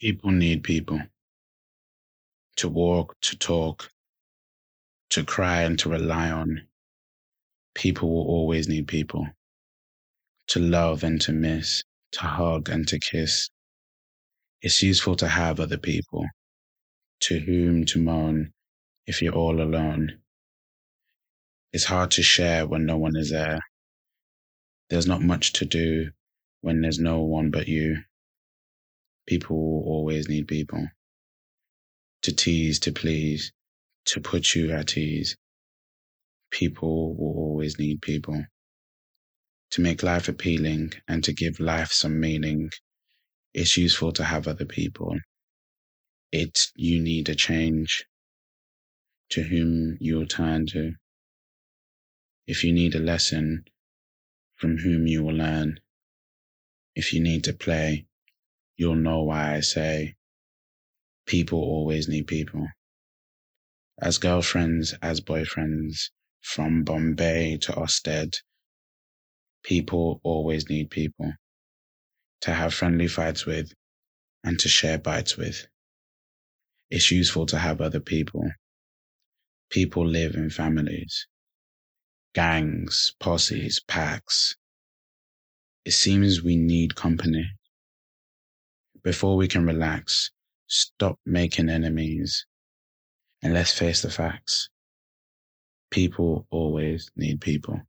People need people to walk, to talk, to cry and to rely on. People will always need people to love and to miss, to hug and to kiss. It's useful to have other people to whom to moan if you're all alone. It's hard to share when no one is there. There's not much to do when there's no one but you. People will always need people to tease, to please, to put you at ease. People will always need people to make life appealing and to give life some meaning. It's useful to have other people. You need a change to whom you'll turn to. If you need a lesson, from whom you will learn. If you need to play, you'll know why I say people always need people. As girlfriends, as boyfriends, from Bombay to Osted, people always need people to have friendly fights with and to share bites with. It's useful to have other people. People live in families, gangs, posses, packs. It seems we need company. Before we can relax, stop making enemies and let's face the facts. People always need people.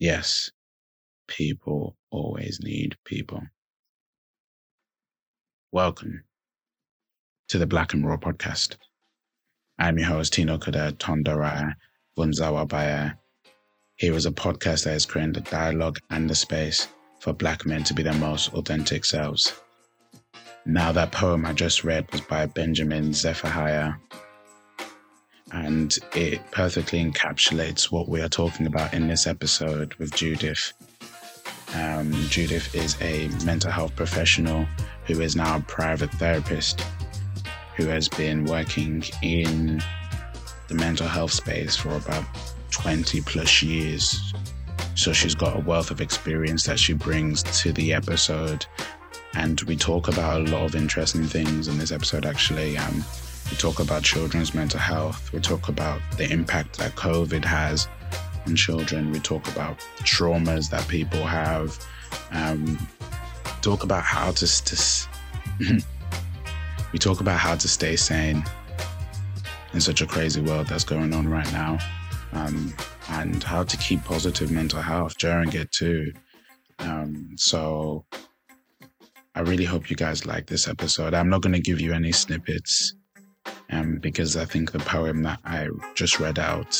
Yes, people always need people. Welcome to the Black and Raw podcast. I'm your host, Tino Kuda, Tondorai Bvunzawabaya. Here is a podcast that is creating the dialogue and the space for Black men to be their most authentic selves. Now, that poem I just read was by Benjamin Zephaniah, and it perfectly encapsulates what we are talking about in this episode with Judith. Judith is a mental health professional who is now a private therapist who has been working in the mental health space for about 20 plus years. So she's got a wealth of experience that she brings to the episode. And we talk about a lot of interesting things in this episode, actually. We talk about children's mental health. We talk about the impact that COVID has on children. We talk about traumas that people have. Talk about how to we talk about how to stay sane in such a crazy world that's going on right now, and how to keep positive mental health during it too. So I really hope you guys like this episode. I'm not going to give you any snippets because I think the poem that I just read out,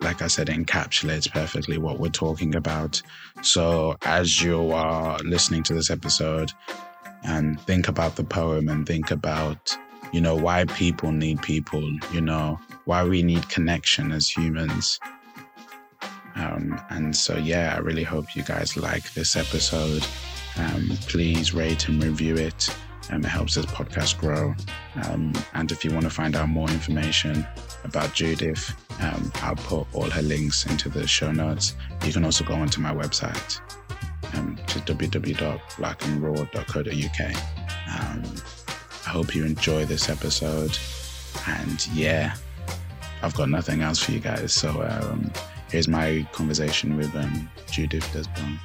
like I said, encapsulates perfectly what we're talking about. So as you are listening to this episode and think about the poem and think about, you know, why people need people, you know, why we need connection as humans. And so, yeah, I really hope you guys like this episode. Please rate and review it. It helps this podcast grow. And if you want to find out more information about Judith, I'll put all her links into the show notes. You can also go onto my website, to www.blackandraw.co.uk. I hope you enjoy this episode. And yeah, I've got nothing else for you guys. So here's my conversation with Judith Desbonne.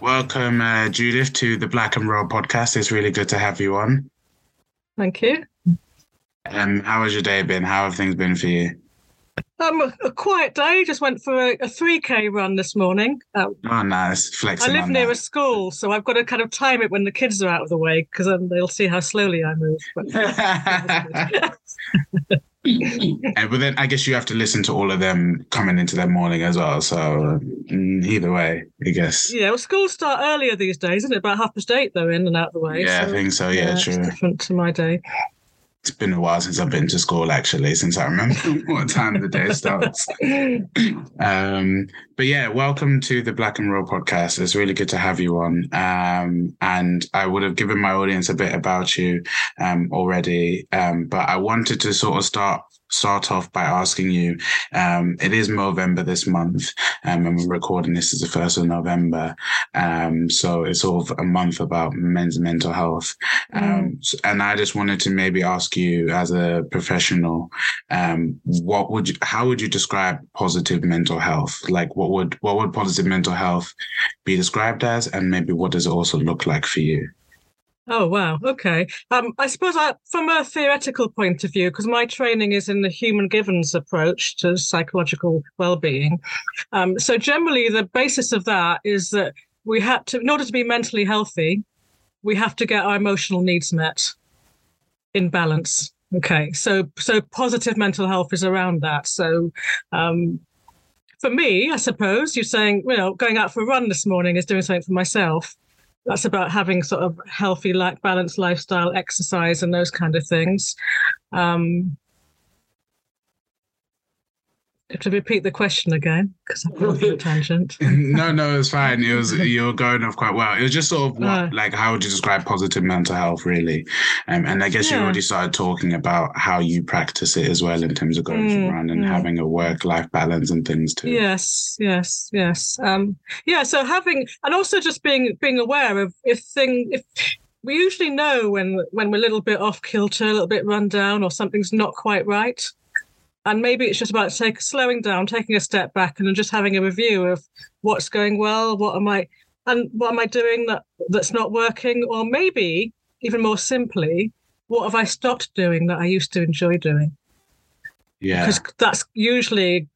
Welcome, Judith, to the Black and Raw podcast. It's really good to have you on. Thank you. How has your day been? How have things been for you? A quiet day. Just went for a 3K run this morning. Oh, nice. Flexing. I live near a school, so I've got to kind of time it when the kids are out of the way, because they'll see how slowly I move. But but then I guess you have to listen to all of them coming into their morning as well. So either way, I guess. Yeah, well, schools start earlier these days, isn't it? About 8:30 they're in and out of the way. Yeah, so, I think so. Yeah, true. It's different to my day. It's been a while since I've been to school, actually, since I remember what time the day starts. But yeah, welcome to the Black and Raw podcast. It's really good to have you on. And I would have given my audience a bit about you already, but I wanted to sort of start start off by asking you, it is Movember this month, and we're recording this as the 1st of November. So it's sort of a month about men's mental health. And I just wanted to maybe ask you as a professional, how would you describe positive mental health? Like what would positive mental health be described as, and maybe what does it also look like for you? Oh, wow. OK. I suppose from a theoretical point of view, because my training is in the Human Givens approach to psychological well-being. So generally, the basis of that is that we have to, in order to be mentally healthy, we have to get our emotional needs met in balance. OK, so positive mental health is around that. So for me, I suppose you're saying, going out for a run this morning is doing something for myself. That's about having sort of healthy, balanced lifestyle, exercise, and those kind of things. I have to repeat the question again because I'm going on a tangent. No, it's fine. You're going off quite well. It was just sort of how would you describe positive mental health, really? And I guess you already started talking about how you practice it as well in terms of going for a run and having a work-life balance and things too. Yes. So having, and also just being aware of if we usually know when we're a little bit off kilter, a little bit run down, or something's not quite right. And maybe it's just about slowing down, taking a step back, and then just having a review of what's going well, what am I doing that's not working, or maybe even more simply, what have I stopped doing that I used to enjoy doing? Yeah, because that's usually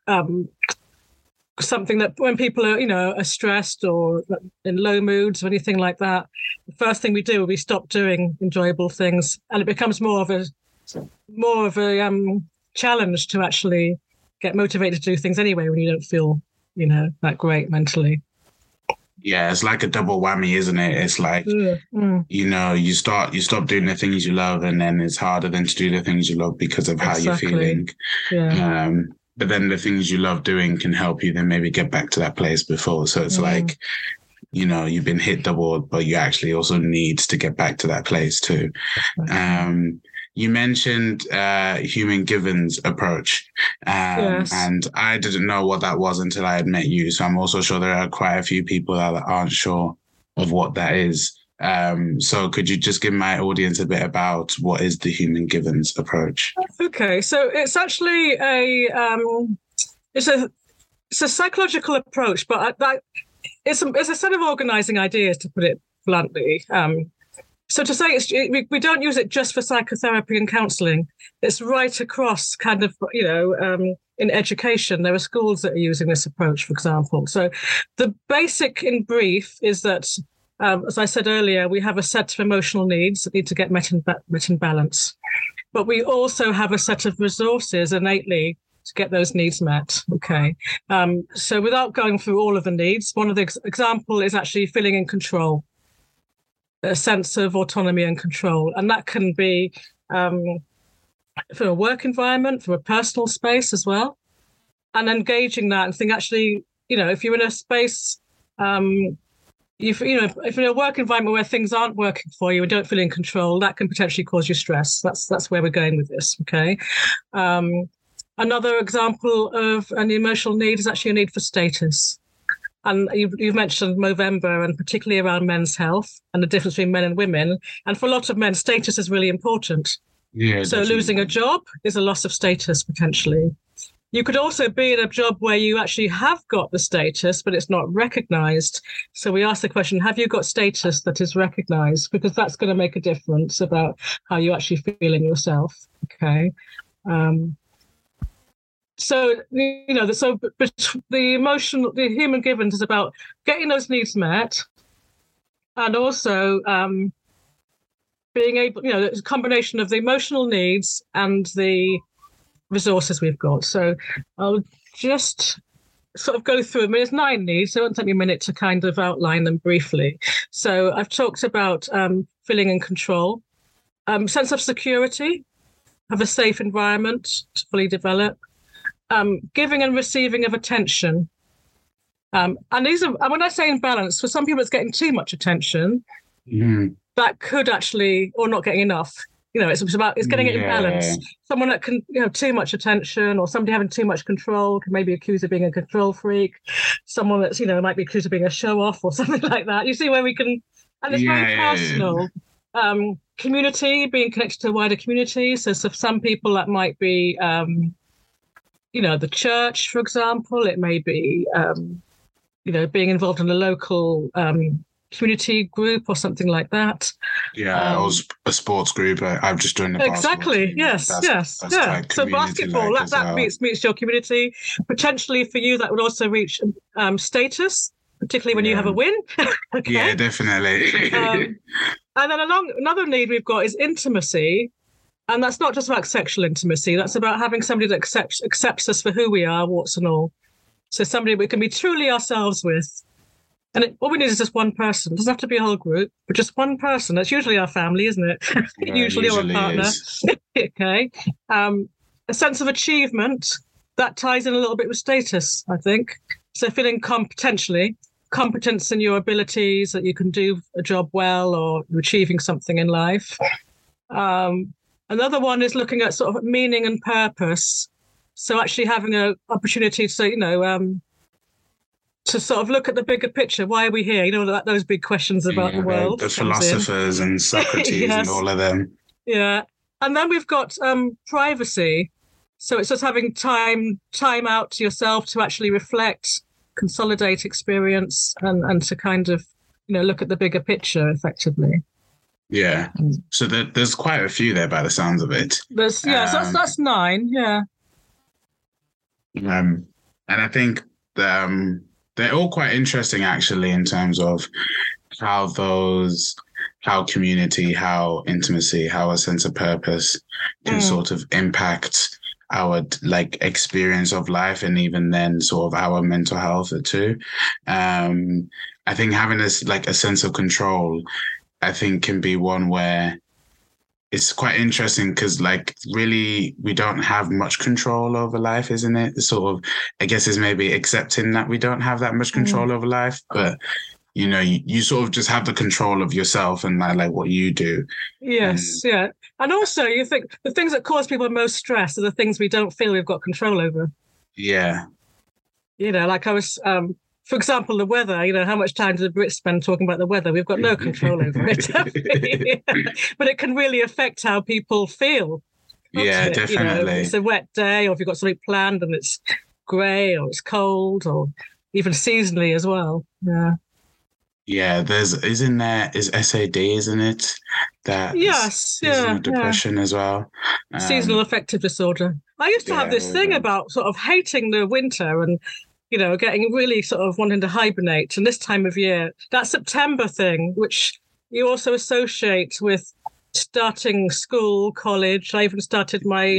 something that when people are are stressed or in low moods or anything like that, the first thing we do is stop doing enjoyable things, and it becomes more of a challenge to actually get motivated to do things anyway when you don't feel that great mentally. Yeah, it's like a double whammy, isn't it? It's like you stop doing the things you love, and then it's harder than to do the things you love because of how you're feeling. Yeah. But then the things you love doing can help you then maybe get back to that place before. So it's like you've been hit double, but you actually also need to get back to that place too. You mentioned Human Givens approach, and I didn't know what that was until I had met you. So I'm also sure there are quite a few people that aren't sure of what that is. So could you just give my audience a bit about what is the Human Givens approach? Okay, so it's actually a psychological approach, but it's a set of organising ideas, to put it bluntly. So to say we don't use it just for psychotherapy and counselling. It's right across kind of, in education. There are schools that are using this approach, for example. So the basic in brief is that, as I said earlier, we have a set of emotional needs that need to get met in balance. But we also have a set of resources innately to get those needs met. Okay. So without going through all of the needs, one of the example is actually feeling in control. A sense of autonomy and control. And that can be for a work environment, for a personal space as well. And engaging that and think actually, if you're in a space, if you're in a work environment where things aren't working for you and don't feel in control, that can potentially cause you stress. That's where we're going with this, okay? Another example of an emotional need is actually a need for status. And you've mentioned Movember, and particularly around men's health and the difference between men and women. And for a lot of men, status is really important. Yeah. So losing a job is a loss of status, potentially. You could also be in a job where you actually have got the status, but it's not recognised. So we ask the question, have you got status that is recognised? Because that's going to make a difference about how you actually feel in yourself. Okay. So the Human Givens is about getting those needs met, and also being able, it's a combination of the emotional needs and the resources we've got. So I'll just sort of go through them. There's 9 needs, so it won't take me a minute to kind of outline them briefly. So I've talked about feeling in control, sense of security, have a safe environment to fully develop. Giving and receiving of attention. And these are, when I say imbalance, for some people it's getting too much attention. That could actually, or not getting enough, You know, it's about, it's getting it in balance. Someone that can, you know, too much attention, or somebody having too much control can maybe accuse of being a control freak. Someone that's, you know, might be accused of being a show off or something like that. You see where we can, and it's very personal. Community, being connected to a wider community. So for some people that might be, you know, the church, for example. It may be, you know, being involved in a local community group or something like that. Yeah, or a sports group. I've just joined the basketball team. Yes, that's so basketball, that meets your community. Potentially for you, that would also reach status, particularly when you have a win. Okay. Yeah, definitely. And then another need we've got is intimacy. And that's not just about sexual intimacy. That's about having somebody that accepts us for who we are, warts and all. So somebody we can be truly ourselves with. And all we need is just one person. It doesn't have to be a whole group, but just one person. That's usually our family, isn't it? Yeah, usually or a partner. Okay. A sense of achievement. That ties in a little bit with status, I think. So feeling potentially competence in your abilities, that you can do a job well or you're achieving something in life. Another one is looking at sort of meaning and purpose. So actually having an opportunity to, you know, to sort of look at the bigger picture. Why are we here? You know, those big questions about the world. The philosophers and Socrates and all of them. Yeah. And then we've got privacy. So it's just having time out to yourself to actually reflect, consolidate experience and to kind of, you know, look at the bigger picture effectively. Yeah. So there's quite a few there by the sounds of it. So that's 9. Yeah. And I think they're all quite interesting, actually, in terms of how community, how intimacy, how a sense of purpose can sort of impact our experience of life, and even then sort of our mental health too. I think having a sense of control, I think, can be one where it's quite interesting because, really, we don't have much control over life, isn't it? Sort of, I guess, is maybe accepting that we don't have that much control over life, but you know, you sort of just have the control of yourself and like what you do. Yes, yeah, and also you think the things that cause people most stress are the things we don't feel we've got control over. Yeah, you know, like I was. For example, the weather, you know, how much time do the Brits spend talking about the weather? We've got no control over it. But it can really affect how people feel. Yeah, definitely. You know, it's a wet day, or if you've got something planned and it's grey or it's cold, or even seasonally as well. Yeah. Yeah, isn't there SAD, isn't it? That depression as well. Seasonal affective disorder. I used to have this thing about sort of hating the winter and, you know, getting really sort of wanting to hibernate. And this time of year, that September thing, which you also associate with starting school, college. I even started my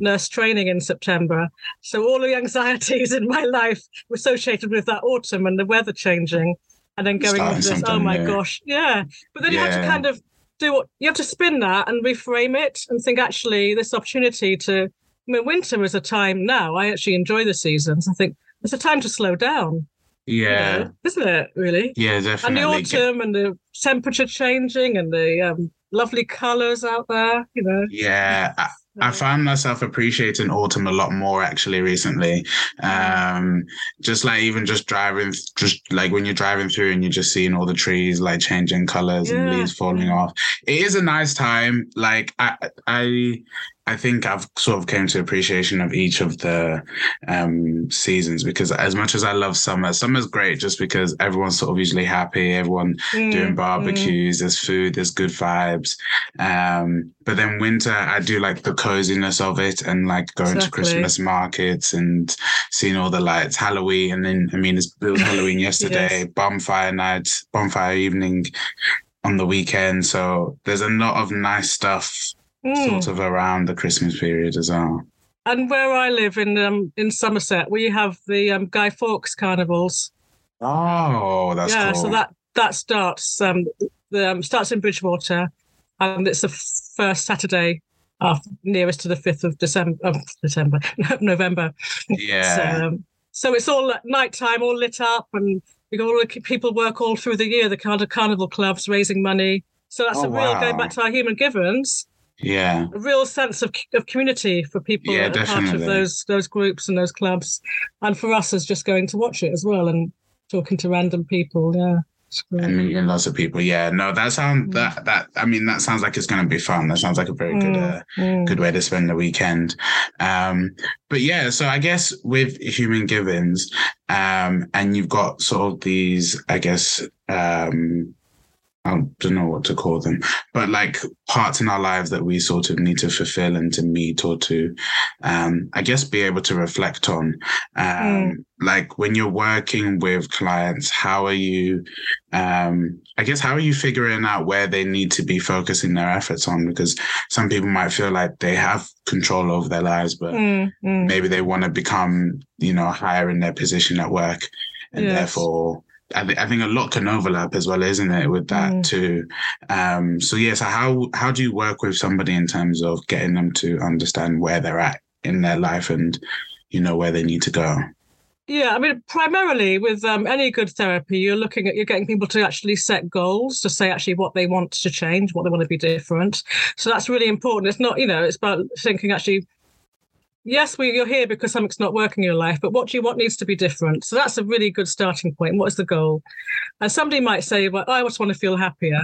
nurse training in September. So all the anxieties in my life were associated with that autumn and the weather changing. And then going into this, oh my gosh. Yeah. But then you have to kind of you have to spin that and reframe it and think, actually, this opportunity to, I mean, winter is a time now. I actually enjoy the seasons. I think, it's a time to slow down. Yeah. You know, isn't it, really? Yeah, definitely. And the autumn and the temperature changing and the lovely colours out there, you know. Yeah, I found myself appreciating autumn a lot more, actually, recently. When you're driving through and you're just seeing all the trees, changing colours and leaves falling off. It is a nice time. I think I've sort of came to appreciation of each of the seasons, because as much as I love summer's great just because everyone's sort of usually happy, everyone doing barbecues, there's food, there's good vibes. But then winter, I do like the coziness of it and going to Christmas markets and seeing all the lights, Halloween. And then, it was Halloween yesterday, bonfire evening on the weekend. So there's a lot of nice stuff sort of around the Christmas period as well. And where I live in Somerset, we have the Guy Fawkes carnivals. Oh, that's cool. So that starts starts in Bridgewater, and it's the first Saturday nearest to the 5th of November. Yeah. So it's all at night time, all lit up, and we got all the people work all through the year. The kind of carnival clubs raising money. So that's going back to our Human Givens. yeah, a real sense of community for people that are part of those groups and those clubs, and for us as just going to watch it as well and talking to random people. Yeah. And lots of people. Yeah, no, that sounds that sounds like it's going to be fun. That sounds like a very good way to spend the weekend. But yeah, so I guess with Human Givens, and you've got sort of these, I guess, I don't know what to call them, but like parts in our lives that we sort of need to fulfill and to meet or to, I guess, be able to reflect on. Like when you're working with clients, how are you, how are you figuring out where they need to be focusing their efforts on? Because some people might feel like they have control over their lives, but maybe they want to become, higher in their position at work and therefore... I think a lot can overlap as well, isn't it, with that too? So how do you work with somebody in terms of getting them to understand where they're at in their life and, where they need to go? Yeah, I mean, primarily with any good therapy, you're getting people to actually set goals, to say actually what they want to change, what they want to be different. So that's really important. It's not, it's about thinking actually, yes, you're here because something's not working in your life, but what needs to be different? So that's a really good starting point. What is the goal? And somebody might say, well, I just want to feel happier.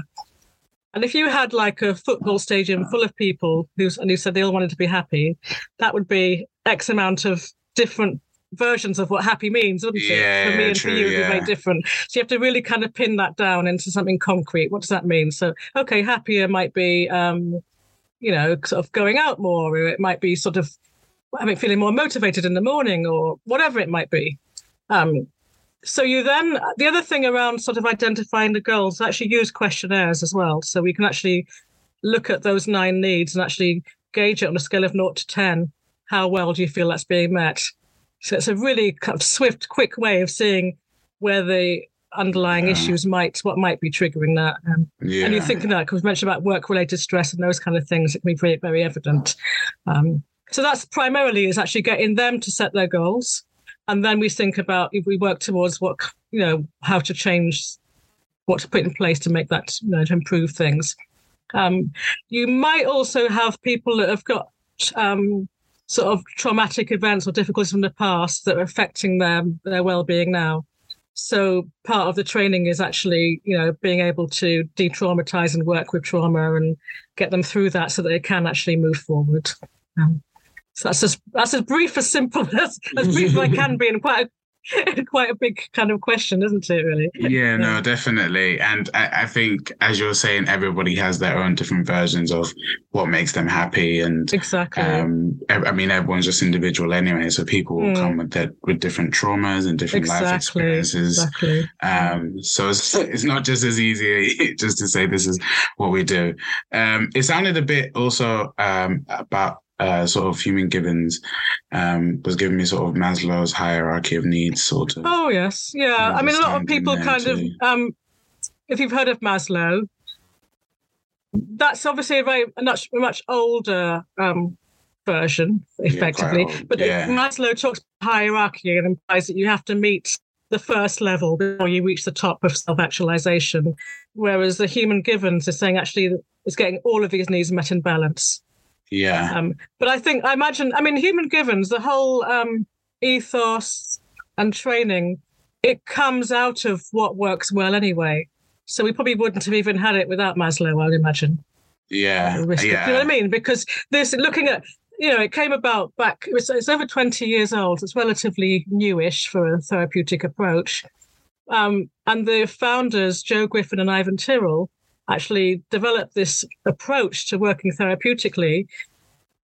And if you had like a football stadium full of people who said they all wanted to be happy, that would be X amount of different versions of what happy means, wouldn't it? For me and for you, it would be very different. So you have to really kind of pin that down into something concrete. What does that mean? So, okay, happier might be, sort of going out more, or it might be sort of, feeling more motivated in the morning or whatever it might be. So you then, the other thing around sort of identifying the goals, actually use questionnaires as well. So we can actually look at those 9 needs and actually gauge it on a scale of 0 to 10. How well do you feel that's being met? So it's a really kind of swift, quick way of seeing where the underlying issues might be triggering that. And you think that, because we mentioned about work-related stress and those kind of things, it can be very, very evident. So that's primarily is actually getting them to set their goals. And then we think about if we work towards what, how to change, what to put in place to make that, to improve things. You might also have people that have got sort of traumatic events or difficulties from the past that are affecting their well-being now. So part of the training is actually, being able to de-traumatize and work with trauma and get them through that so that they can actually move forward. So that's as brief as simple as brief as I can be, in quite a big kind of question, isn't it? Really? Yeah, no, definitely. And I think, as you're saying, everybody has their own different versions of what makes them happy, and exactly. Everyone's just individual anyway, so people will come with different traumas and different life experiences. Exactly. So it's not just as easy just to say this is what we do. It sounded a bit also about. Sort of Human Givens was giving me sort of Maslow's hierarchy of needs, sort of. Oh, yes. Yeah. I mean, a lot of people kind of, if you've heard of Maslow, that's obviously a much older version, effectively. Yeah, but Maslow talks about hierarchy and implies that you have to meet the first level before you reach the top of self-actualization. Whereas the Human Givens is saying actually it's getting all of these needs met in balance. Yeah. But I imagine, Human Givens, the whole ethos and training, it comes out of what works well anyway. So we probably wouldn't have even had it without Maslow, I would imagine. Yeah. Do you know what I mean? Because this, looking at, it came about back, it's over 20 years old. So it's relatively newish for a therapeutic approach. And the founders, Joe Griffin and Ivan Tyrrell, actually developed this approach to working therapeutically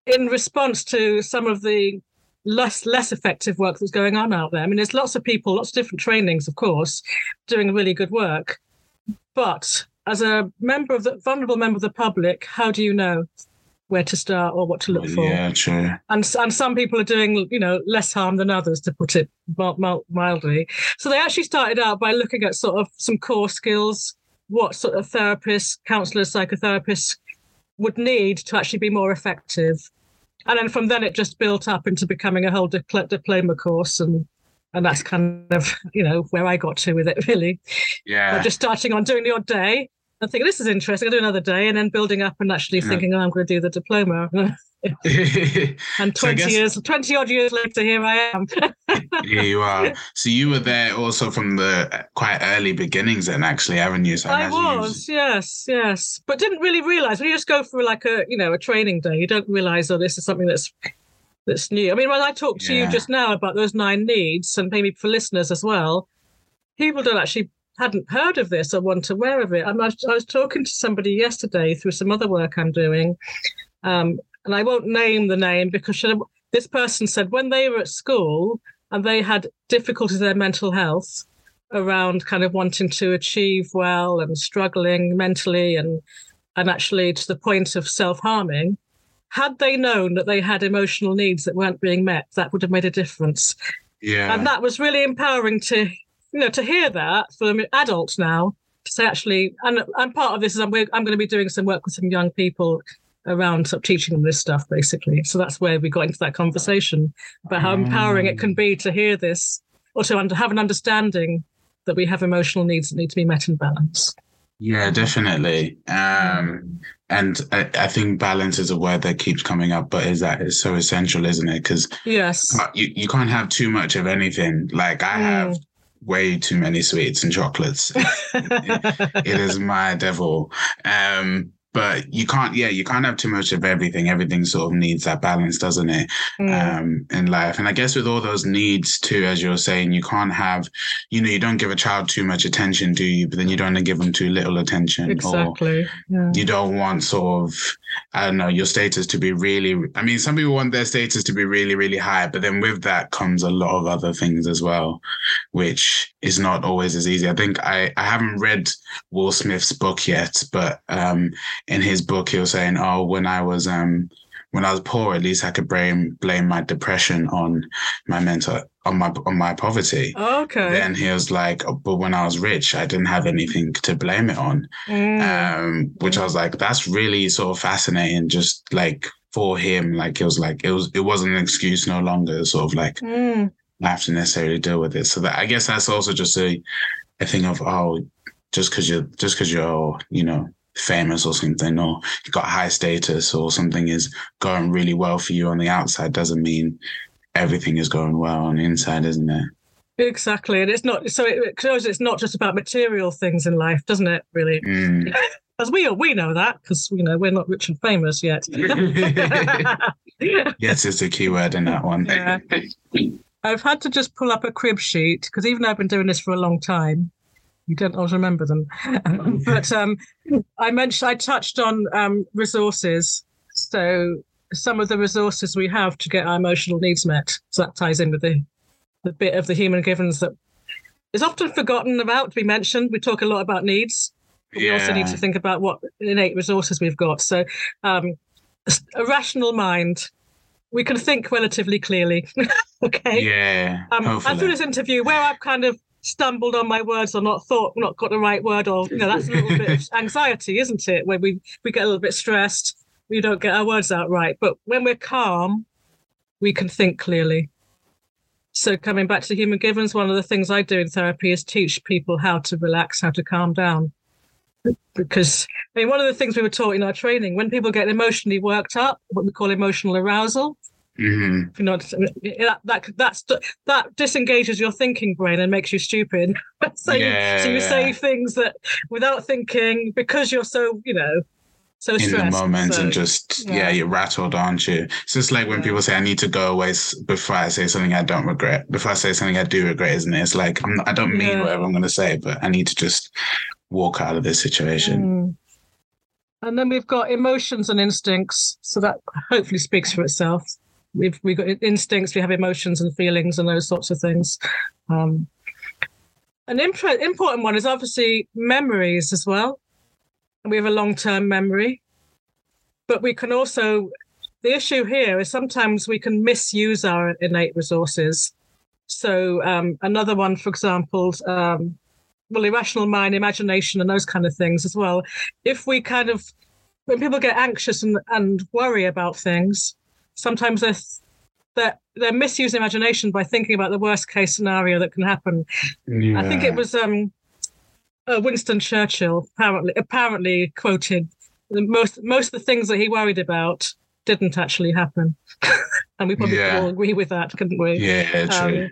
in response to some of the less effective work that's going on out there. I mean, there's lots of people, lots of different trainings, of course, doing really good work. But as a vulnerable member of the public, how do you know where to start or what to look for? Yeah, true. And some people are doing, less harm than others, to put it mildly. So they actually started out by looking at sort of some core skills, what sort of therapists, counsellors, psychotherapists would need to actually be more effective. And then from then it just built up into becoming a whole diploma course. And that's kind of, where I got to with it, really. Yeah. Just starting on doing your day and thinking, this is interesting, I'll do another day, and then building up and actually thinking, oh, I'm going to do the diploma. And 20 odd years later, here I am. Here you are. So you were there also from the quite early beginnings then, actually, haven't you? So I was, yes. But didn't really realise. When you just go for like a training day, you don't realise, oh, this is something that's new. I mean, when I talked to you just now about those 9 needs, and maybe for listeners as well, people hadn't heard of this or weren't aware of it. I was talking to somebody yesterday through some other work I'm doing, and I won't name the name because this person said when they were at school and they had difficulties with their mental health around kind of wanting to achieve well and struggling mentally and actually to the point of self-harming, had they known that they had emotional needs that weren't being met, that would have made a difference. Yeah. And that was really empowering to hear that from adults now, to say actually, and part of this is I'm going to be doing some work with some young people around sort of teaching them this stuff, basically. So that's where we got into that conversation about how empowering it can be to hear this, or to have an understanding that we have emotional needs that need to be met in balance. Yeah, definitely. And I think balance is a word that keeps coming up, but it's so essential, isn't it? Because you can't have too much of anything. Like I have way too many sweets and chocolates. It is my devil. But you can't have too much of everything. Everything sort of needs that balance, doesn't it? In life. And I guess with all those needs too, as you're saying, you can't have, you don't give a child too much attention, do you? But then you don't want to give them too little attention. Exactly. You don't want sort of, I don't know, your status to be really, I mean, some people want their status to be really, really high, but then with that comes a lot of other things as well, which is not always as easy. I think I haven't read Will Smith's book yet, but, in his book, he was saying, "Oh, when I was poor, at least I could blame my depression on my mental, on my poverty." Okay. Then he was like, "But when I was rich, I didn't have anything to blame it on," which I was like, "That's really sort of fascinating." Just like for him, like it was like it wasn't an excuse no longer. Sort of like I have to necessarily deal with it. So that, I guess that's also just a thing of just because you're famous or something, or you got high status or something is going really well for you on the outside, doesn't mean everything is going well on the inside, isn't it? Exactly. And it's not, so it shows it's not just about material things in life, doesn't it, really? As we know that, because we're not rich and famous yet. Yes, it's a key word in that one. Yeah. I've had to just pull up a crib sheet, because even though I've been doing this for a long time, you don't always remember them. But I touched on resources. So some of the resources we have to get our emotional needs met. So that ties in with the bit of the human givens that is often forgotten about, to be mentioned. We talk a lot about needs, but we also need to think about what innate resources we've got. So a rational mind, we can think relatively clearly. Okay. Yeah. And through this interview, where I've kind of stumbled on my words or not got the right word, or that's a little bit of anxiety, isn't it, where we get a little bit stressed, we don't get our words out right. But when we're calm, we can think clearly. So coming back to the human givens, one of the things I do in therapy is teach people how to relax, how to calm down, because I mean, one of the things we were taught in our training, when people get emotionally worked up, what we call emotional arousal, that disengages your thinking brain and makes you stupid. So you say things that without thinking, because you're so stressed. In the moment, so, and just, you're rattled, aren't you? It's just like when people say, I need to go away before I say something I don't regret. Before I say something I do regret, isn't it? It's like, I don't mean whatever I'm going to say, but I need to just walk out of this situation. And then we've got emotions and instincts. So that hopefully speaks for itself. We've got instincts, we have emotions and feelings and those sorts of things. An important one is obviously memories as well. And we have a long-term memory. But we can also, the issue here is sometimes we can misuse our innate resources. So another one, for example, irrational mind, imagination and those kind of things as well. If we kind of, when people get anxious and worry about things, sometimes they're misusing imagination by thinking about the worst case scenario that can happen. Yeah. I think it was Winston Churchill apparently quoted, most of the things that he worried about didn't actually happen. And we probably could all agree with that, couldn't we? Yeah, true.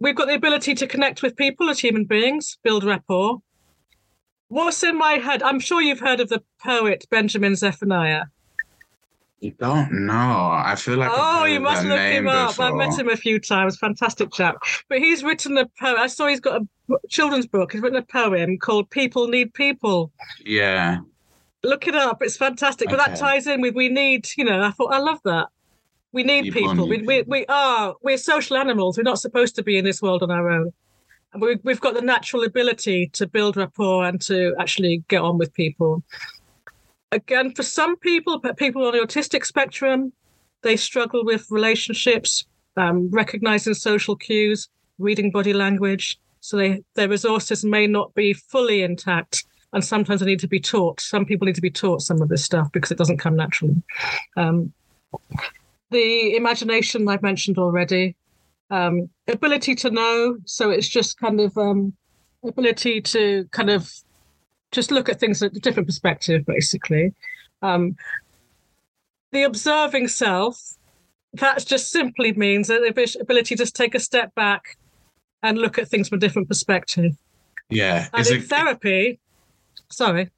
We've got the ability to connect with people as human beings, build rapport. What's in my head? I'm sure you've heard of the poet Benjamin Zephaniah. You don't know. I feel like you must look him up. Before. I've met him a few times. Fantastic chap. But he's written a poem. I saw he's got a children's book. He's written a poem called "People Need People." Yeah. Look it up. It's fantastic. Okay. But that ties in with we need. You know, I thought I love that. We need people. We're social animals. We're not supposed to be in this world on our own. We've got the natural ability to build rapport and to actually get on with people. Again, for some people, people on the autistic spectrum, they struggle with relationships, recognizing social cues, reading body language. So their resources may not be fully intact. And sometimes they need to be taught. Some people need to be taught some of this stuff because it doesn't come naturally. The imagination I've mentioned already. Ability to know, so it's just kind of ability to kind of just look at things at a different perspective, basically. The observing self, that just simply means the ability to just take a step back and look at things from a different perspective. Yeah. And in therapy, sorry.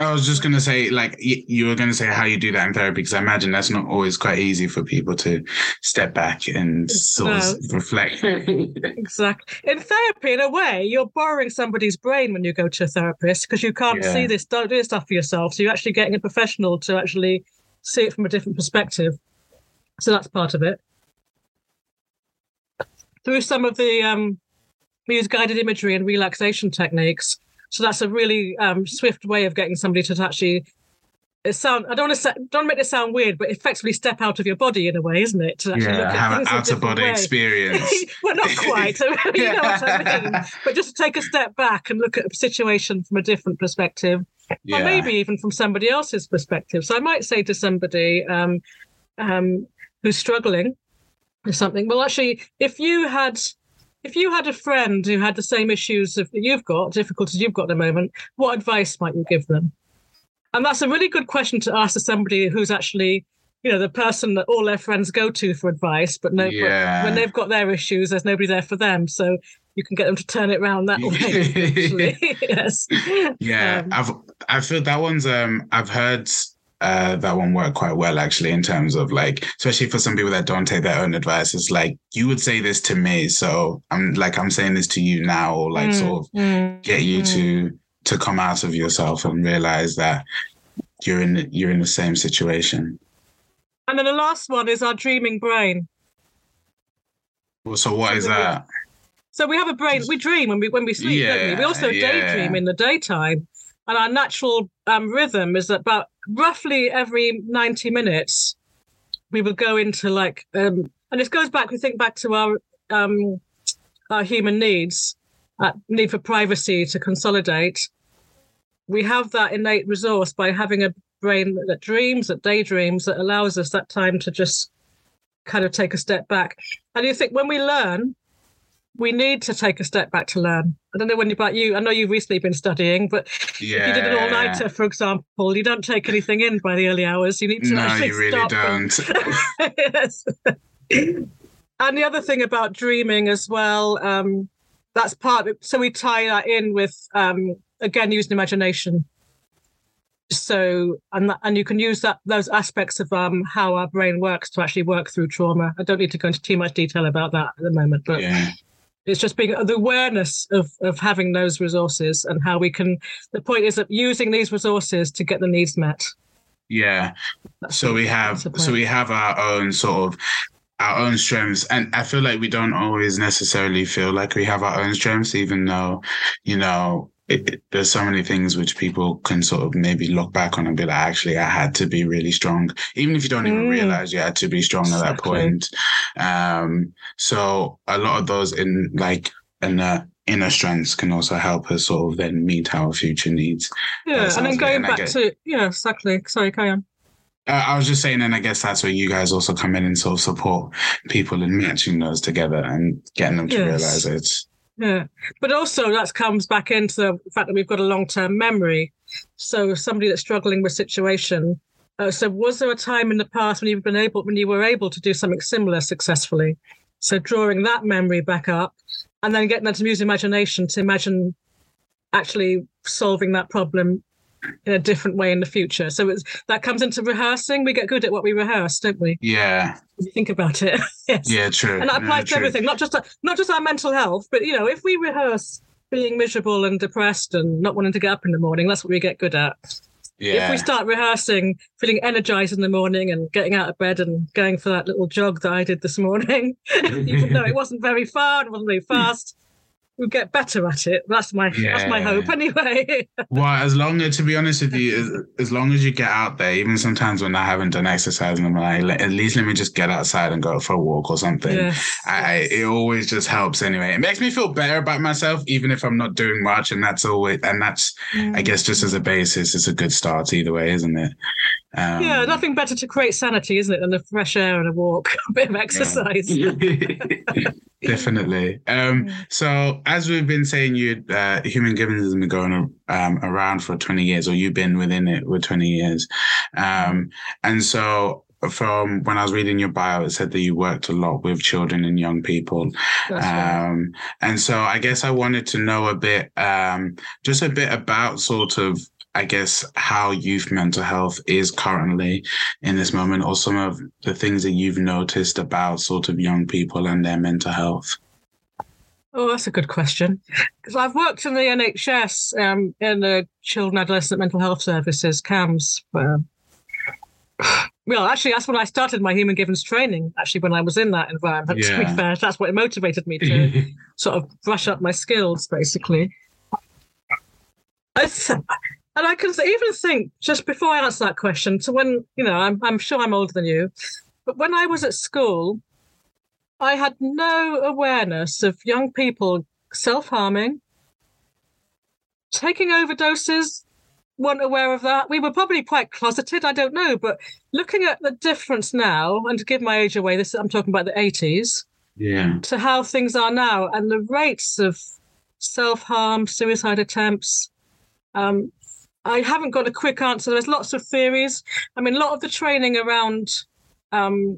I was just going to say, like, you were going to say how you do that in therapy, because I imagine that's not always quite easy for people to step back and sort of reflect. Exactly. In therapy, in a way, you're borrowing somebody's brain when you go to a therapist, because you can't see this, don't do this stuff for yourself. So you're actually getting a professional to actually see it from a different perspective. So that's part of it. Through some of the, we use guided imagery and relaxation techniques. So that's a really swift way of getting somebody to actually. I don't want to make this sound weird, but effectively step out of your body in a way, isn't it? To actually look at have an out of body experience. Well, not quite. You know what I mean. But just to take a step back and look at a situation from a different perspective, or maybe even from somebody else's perspective. So I might say to somebody who's struggling with something, well, actually, if you had a friend who had the same issues that you've got, difficulties you've got at the moment, what advice might you give them? And that's a really good question to ask to somebody who's actually, you know, the person that all their friends go to for advice, but when they've got their issues, there's nobody there for them. So you can get them to turn it around that way. Yes. Yeah. I feel that one's, I've heard that one worked quite well, actually, in terms of, like, especially for some people that don't take their own advice. It's like, you would say this to me, so I'm saying this to you now, or like get you to come out of yourself and realize that you're in the same situation. And then the last one is our dreaming brain. So what is that? So we have a brain. We dream when we sleep, don't we? We also daydream in the daytime. And our natural rhythm is that about roughly every 90 minutes, we will go into and this goes back, we think back to our human needs, need for privacy, to consolidate. We have that innate resource by having a brain that dreams, that daydreams, that allows us that time to just kind of take a step back. And you think when we learn, we need to take a step back to learn. I don't know about you. I know you've recently been studying, but if you did an all-nighter, for example, you don't take anything in by the early hours. You need to actually stop. No, you really don't. Yes. And the other thing about dreaming as well, that's part of it. So we tie that in with, again, using imagination. So, and you can use those aspects of how our brain works to actually work through trauma. I don't need to go into too much detail about that at the moment, but... Yeah. It's just being the awareness of having those resources and how we can. The point is that using these resources to get the needs met. Yeah. So we have our own sort of strengths, and I feel like we don't always necessarily feel like we have our own strengths, even though, you know, there's so many things which people can sort of maybe look back on and be like, actually, I had to be really strong, even if you don't even realize you had to be strong at that point. So a lot of those inner strengths can also help us sort of then meet our future needs. Yeah, and then going back to, yeah, exactly. Sorry, carry on. I was just saying, and I guess that's where you guys also come in and sort of support people in matching those together and getting them to realize it's. Yeah. But also that comes back into the fact that we've got a long-term memory. So somebody that's struggling with situation. So was there a time in the past when you've been able, when you were able to do something similar successfully? So drawing that memory back up and then getting them to use imagination to imagine actually solving that problem in a different way in the future. So it's, that comes into rehearsing. We get good at what we rehearse, don't we? Yeah. Think about it. Yes. Yeah, true. And that applies to everything, not just our mental health, but, you know, if we rehearse being miserable and depressed and not wanting to get up in the morning, that's what we get good at. Yeah. If we start rehearsing feeling energized in the morning and getting out of bed and going for that little jog that I did this morning, even though it wasn't very far, it wasn't very fast, we'll get better at it. That's my hope anyway. Well, to be honest with you, as long as you get out there, even sometimes when I haven't done exercise and I'm like, at least let me just get outside and go for a walk or something. Yes. It always just helps anyway. It makes me feel better about myself, even if I'm not doing much. And that's always, I guess just as a basis, it's a good start either way, isn't it? Yeah, nothing better to create sanity, isn't it, than the fresh air and a walk, a bit of exercise. Yeah. Definitely. So as we've been saying, Human Givens has been going around for 20 years, or you've been within it for 20 years. And so from when I was reading your bio, it said that you worked a lot with children and young people. That's right. And so I guess I wanted to know a bit, just a bit about sort of, I guess, how youth mental health is currently in this moment, or some of the things that you've noticed about sort of young people and their mental health. Oh, that's a good question. Because I've worked in the NHS in the Children Adolescent Mental Health Services, CAMHS. Well, actually, that's when I started my Human Givens training, actually, when I was in that environment. Yeah. To be fair, that's what motivated me to sort of brush up my skills, basically. And I can even think, just before I answer that question, so when, you know, I'm sure I'm older than you, but when I was at school, I had no awareness of young people self-harming, taking overdoses, weren't aware of that. We were probably quite closeted, I don't know, but looking at the difference now, and to give my age away, I'm talking about the 80s, yeah, to how things are now, and the rates of self-harm, suicide attempts, I haven't got a quick answer. There's lots of theories. I mean, a lot of the training around, you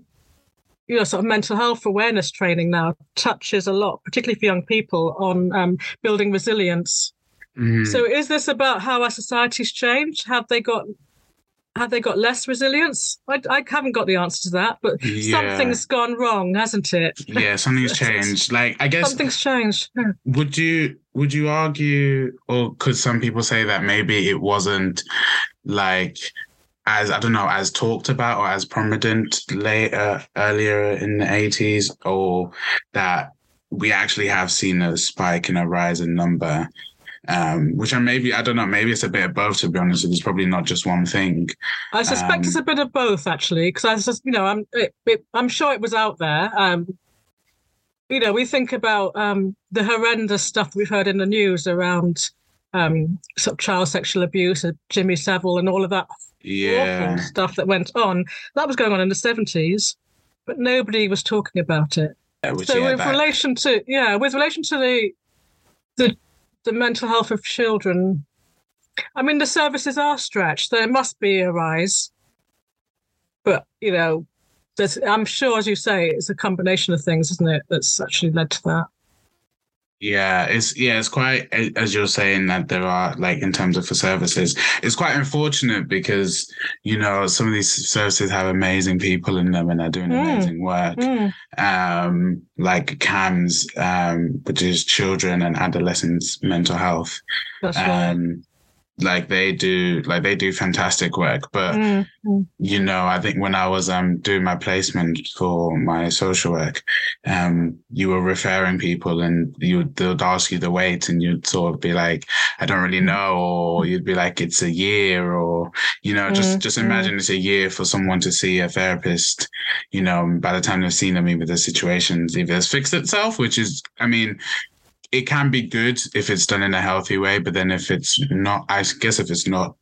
know, sort of mental health awareness training now touches a lot, particularly for young people, on building resilience. Mm. So, is this about how our society's changed? Have they got less resilience? I haven't got the answer to that, but something's gone wrong, hasn't it? Yeah, something's changed. Like, I guess something's changed. Yeah. Would you argue, or could some people say that maybe it wasn't like as talked about or as prominent earlier in the 80s, or that we actually have seen a spike and a rise in number? Which are maybe, I don't know, maybe it's a bit of both, to be honest. It's probably not just one thing. I suspect it's a bit of both, actually, because I'm sure it was out there. You know, we think about the horrendous stuff we've heard in the news around sort of child sexual abuse, Jimmy Savile, and all of that awful stuff that went on. That was going on in the 70s, but nobody was talking about it. With relation to the mental health of children, I mean, the services are stretched. There must be a rise. But, you know, I'm sure, as you say, it's a combination of things, isn't it, that's actually led to that. Yeah, it's quite, as you're saying, that there are, like, in terms of for services, it's quite unfortunate because, you know, some of these services have amazing people in them and they're doing amazing work. Mm. Like CAMHS, which is Children and Adolescents Mental Health. That's right. They do fantastic work. But, you know, I think when I was doing my placement for my social work, you were referring people and they'd ask you the weight and you'd sort of be like, I don't really know. Or you'd be like, it's a year, or, you know, just imagine it's a year for someone to see a therapist. You know, by the time they've seen them, either the situation's either has fixed itself, which is, I mean, it can be good if it's done in a healthy way, but then if it's not, I guess if it's not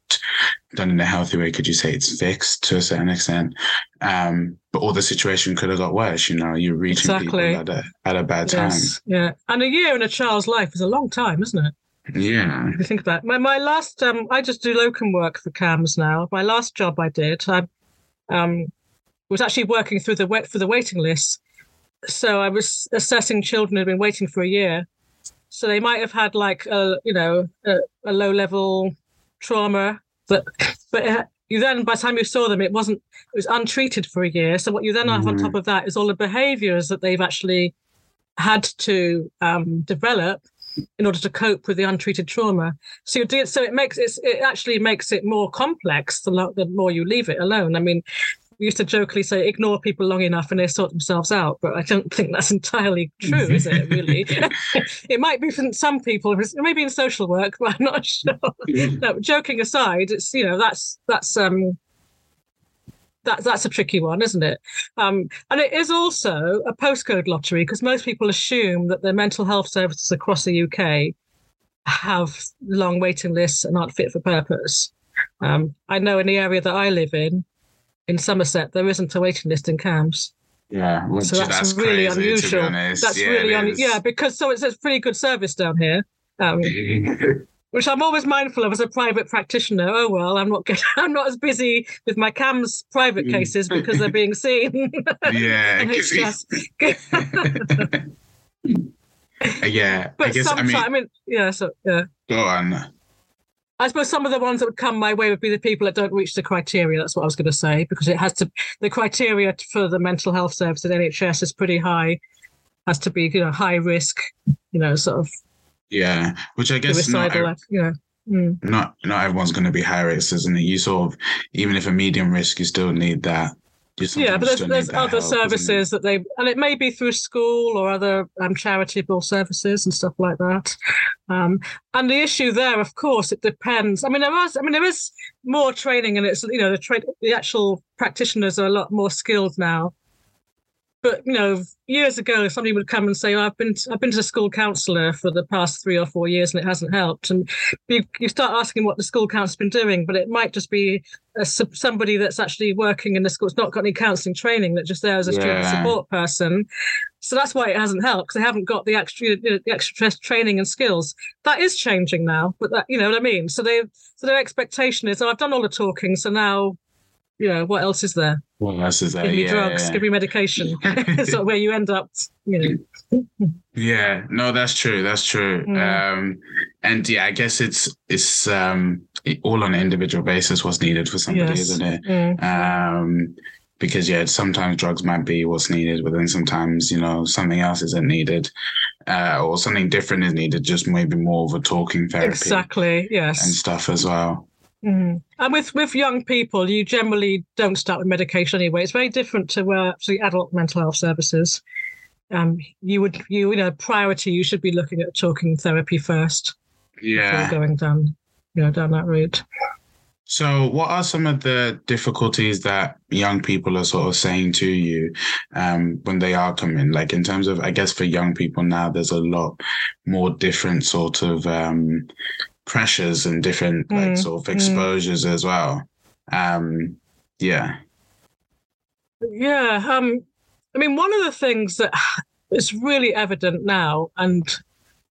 done in a healthy way, could you say it's fixed to a certain extent? But all the situation could have got worse, you know, you're reaching people at a bad time. Yeah. And a year in a child's life is a long time, isn't it? Yeah. If you think about it. My last, I just do locum work for CAMHS now. My last job I did, I was actually working through for the waiting list. So I was assessing children who had been waiting for a year. So they might have had a low level trauma, but you then, by the time you saw them, it was untreated for a year. So what you then have on top of that is all the behaviours that they've actually had to develop in order to cope with the untreated trauma. So it actually makes it more complex the more you leave it alone. I mean, we used to jokingly say, ignore people long enough and they sort themselves out. But I don't think that's entirely true, is it, really? It might be for some people, maybe in social work, but I'm not sure. No, joking aside, it's, you know, that's a tricky one, isn't it? And it is also a postcode lottery, because most people assume that the mental health services across the UK have long waiting lists and aren't fit for purpose. I know in the area that I live in Somerset, there isn't a waiting list in CAMHS. Yeah, so that's really crazy, unusual. That's really unusual. Yeah, because it's a pretty good service down here, which I'm always mindful of as a private practitioner. Oh well, I'm not as busy with my CAMHS private cases because they're being seen. Yeah, yeah. But I mean, go on. I suppose some of the ones that would come my way would be the people that don't reach the criteria. That's what I was going to say, because the criteria for the mental health service at NHS is pretty high, has to be, you know, high risk, you know, sort of. Yeah, which I guess not everyone's going to be high risk, isn't it? You sort of, even if a medium risk, you still need that. Yeah, but there's other services that and it may be through school or other charitable services and stuff like that. And the issue there, of course, it depends. I mean, there is more training, and it's, you know, the actual practitioners are a lot more skilled now. But, you know, years ago, somebody would come and say, oh, I've been to a school counsellor for the past 3 or 4 years and it hasn't helped. And you start asking what the school counsellor's been doing, but it might just be somebody that's actually working in the school. It's not got any counselling training, that's just there as a student support person. So that's why it hasn't helped, because they haven't got the extra training and skills. That is changing now, but that, you know what I mean? So their expectation is, oh, I've done all the talking, so now... Yeah, what else is there? Give me drugs, give me medication. It's sort of where you end up, you know. Yeah, no, that's true. And yeah, I guess it's all on an individual basis what's needed for somebody, isn't it? Because sometimes drugs might be what's needed, but then sometimes, you know, something else isn't needed, or something different is needed, just maybe more of a talking therapy. Exactly, yes. And stuff as well. Mm-hmm. And with young people, you generally don't start with medication anyway. It's very different to the adult mental health services. You should be looking at talking therapy first. Yeah, before going down that route. So, what are some of the difficulties that young people are sort of saying to you when they are coming? Like, in terms of, I guess, for young people now, there's a lot more different sort of pressures and different sort of exposures as well. I mean, one of the things that is really evident now, and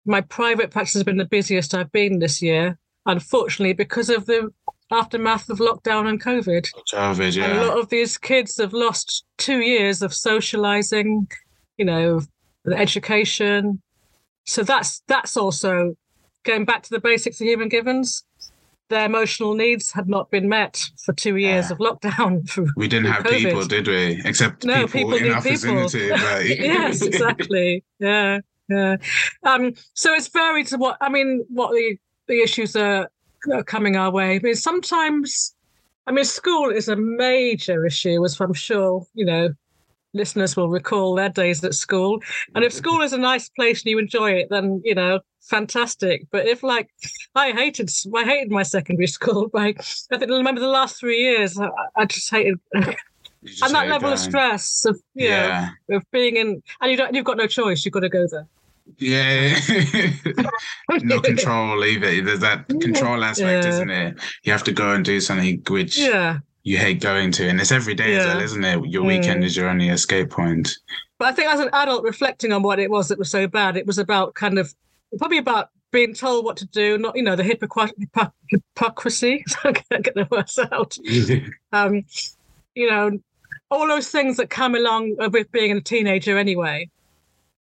my private practice has been the busiest I've been this year, unfortunately, because of the aftermath of lockdown and COVID. Yeah. And a lot of these kids have lost 2 years of socializing, you know, education. So that's also going back to the basics of Human Givens, their emotional needs had not been met for 2 years of lockdown. We didn't have COVID. People, did we? Except no, people in our vicinity. Right? Yes, exactly. Yeah. So it's varied to what the issues are coming our way. I mean, sometimes, school is a major issue, as I'm sure, you know, listeners will recall their days at school. And if school is a nice place and you enjoy it, then, you know, fantastic. But if, like, I hated my secondary school. Like, I think I remember the last 3 years, I just hated. And that level of stress of being in, and you've got no choice. You've got to go there. Yeah. No control either. There's that control aspect, isn't it? You have to go and do something which you hate going to. And it's every day as well, isn't it? Your weekend is your only escape point. But I think as an adult reflecting on what it was that was so bad, it was about kind of, probably about being told what to do, not, you know, the hypocrisy. I can't get the words out. You know, all those things that come along with being a teenager anyway.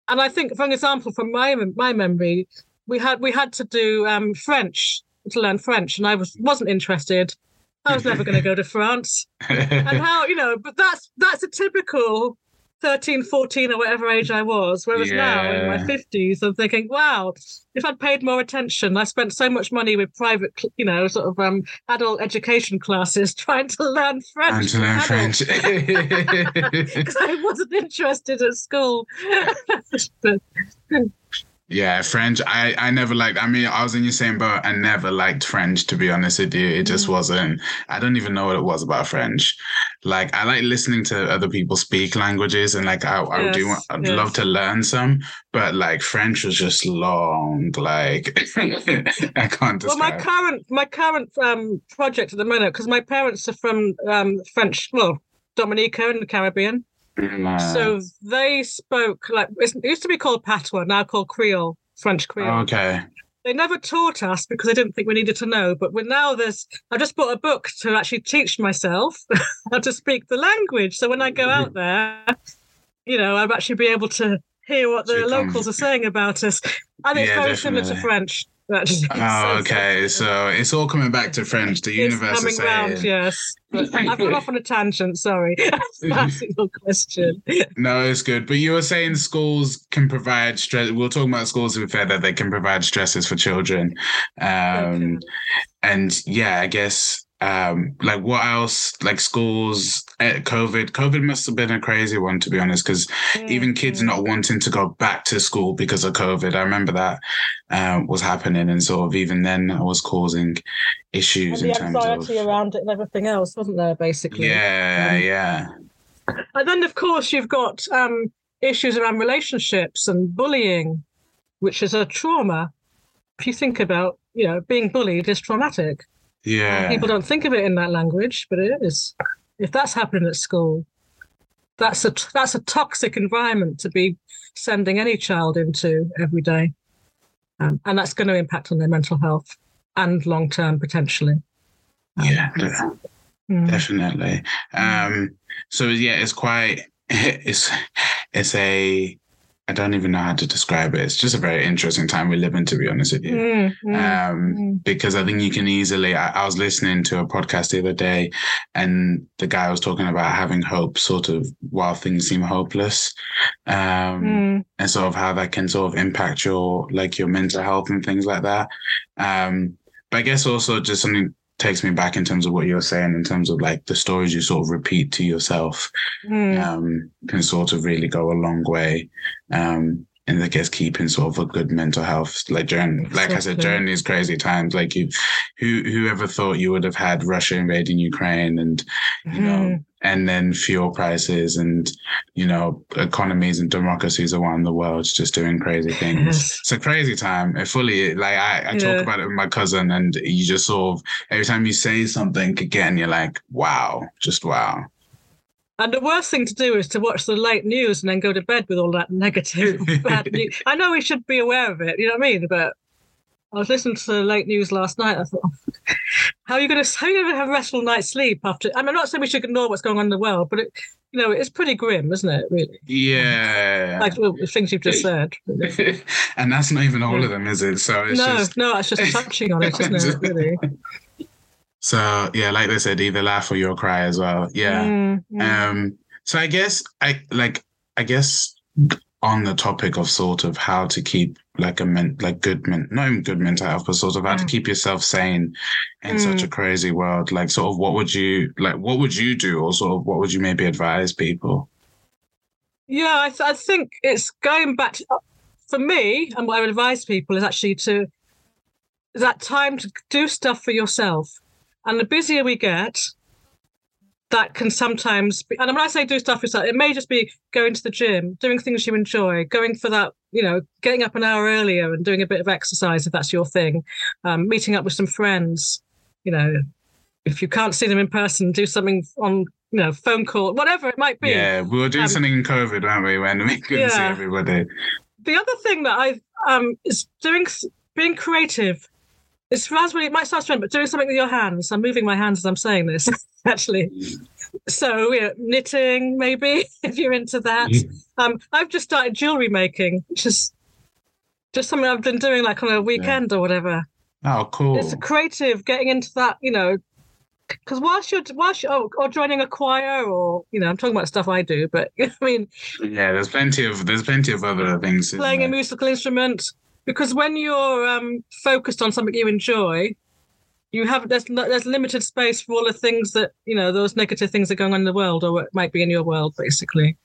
And I think, for an example, from my memory, we had to do French, to learn French, and I wasn't interested. I was never going to go to France. And how, you know, but that's a typical 13, 14 or whatever age I was, whereas now in my 50s, I'm thinking, wow, if I'd paid more attention, I spent so much money with private, you know, sort of adult education classes trying to learn French. Because I wasn't interested at school. Yeah, French, I never liked, I mean, I was in your same boat. I never liked French, to be honest with you. It just wasn't, I don't even know what it was about French. Like, I like listening to other people speak languages, and like, I'd love to learn some, but like French was just long, like, I can't describe. Well, my current project at the moment, because my parents are from French, well, Dominica in the Caribbean. No. So they spoke like it used to be called patois, now called Creole, French Creole. Okay. They never taught us because they didn't think we needed to know. But now there's, I just bought a book to actually teach myself how to speak the language. So when I go out there, you know, I'll actually be able to hear what the locals are saying about us. And it's very similar to French. Oh, okay. So it's all coming back to French. The universe is saying. Yes, I've gone off on a tangent. Sorry, that's your question. No, it's good. But you were saying schools can provide stress. We're talking about schools, to be fair, that they can provide stresses for children. And yeah, I guess. Like what else, like schools, COVID must have been a crazy one, to be honest, because even kids not wanting to go back to school because of COVID, I remember that was happening, and sort of even then I was causing issues in terms of... the anxiety around it and everything else, wasn't there, basically? Yeah. And then, of course, you've got issues around relationships and bullying, which is a trauma. If you think about, you know, being bullied is traumatic. Yeah, people don't think of it in that language, but it is. If that's happening at school, that's a toxic environment to be sending any child into every day, and that's going to impact on their mental health and long term potentially. Definitely. So yeah, it's quite. It's a. I don't even know how to describe it. It's just a very interesting time we live in, to be honest with you. Because I think you can easily... I was listening to a podcast the other day, and the guy was talking about having hope sort of while things seem hopeless. And sort of how that can sort of impact your mental health and things like that. But I guess also just something... takes me back in terms of what you're saying, in terms of like the stories you sort of repeat to yourself can sort of really go a long way, and I guess keeping sort of a good mental health like journey. Like I said, during these crazy times, like whoever thought you would have had Russia invading Ukraine, and you know, and then fuel prices, and you know, economies and democracies around the world just doing crazy things. It's a crazy time. It fully, like I talk about it with my cousin, and you just sort of every time you say something again, you're like, wow, just wow. And the worst thing to do is to watch the late news and then go to bed with all that negative bad news. I know we should be aware of it, you know what I mean? But I was listening to the late news last night. I thought, how are you going to have a restful night's sleep after? I mean, I'm not saying we should ignore what's going on in the world, but it, you know, it's pretty grim, isn't it? Really? Yeah. Like the things you've just said. Really. And that's not even all of them, is it? So it's no, it's just touching on it, isn't it? Really. So yeah, like they said, either laugh or you'll cry as well. Yeah. So I guess I guess on the topic of sort of how to keep like good mental health, but sort of how to keep yourself sane in such a crazy world. Like sort of what would you do, or sort of what would you maybe advise people? Yeah, I think it's going back to, for me, and what I would advise people is actually to that time to do stuff for yourself. And the busier we get, that can sometimes be, and when I say do stuff yourself, it may just be going to the gym, doing things you enjoy, going for that, you know, getting up an hour earlier and doing a bit of exercise if that's your thing, meeting up with some friends, you know, if you can't see them in person, do something on, you know, phone call, whatever it might be. Yeah, we were doing something in COVID, weren't we, when we couldn't see everybody. The other thing that I is doing, being creative. It's raspberry, it might sound strange, but doing something with your hands. I'm moving my hands as I'm saying this, actually. So, you know, knitting, maybe, if you're into that. I've just started jewellery making, which is just something I've been doing like on a weekend or whatever. Oh, cool. It's a creative, getting into that, you know, because whilst you're joining a choir, or, you know, I'm talking about stuff I do, but I mean, yeah, there's plenty of other things. Playing a musical instrument, because when you're focused on something you enjoy, you have there's limited space for all the things that, you know, those negative things that are going on in the world, or what might be in your world, basically.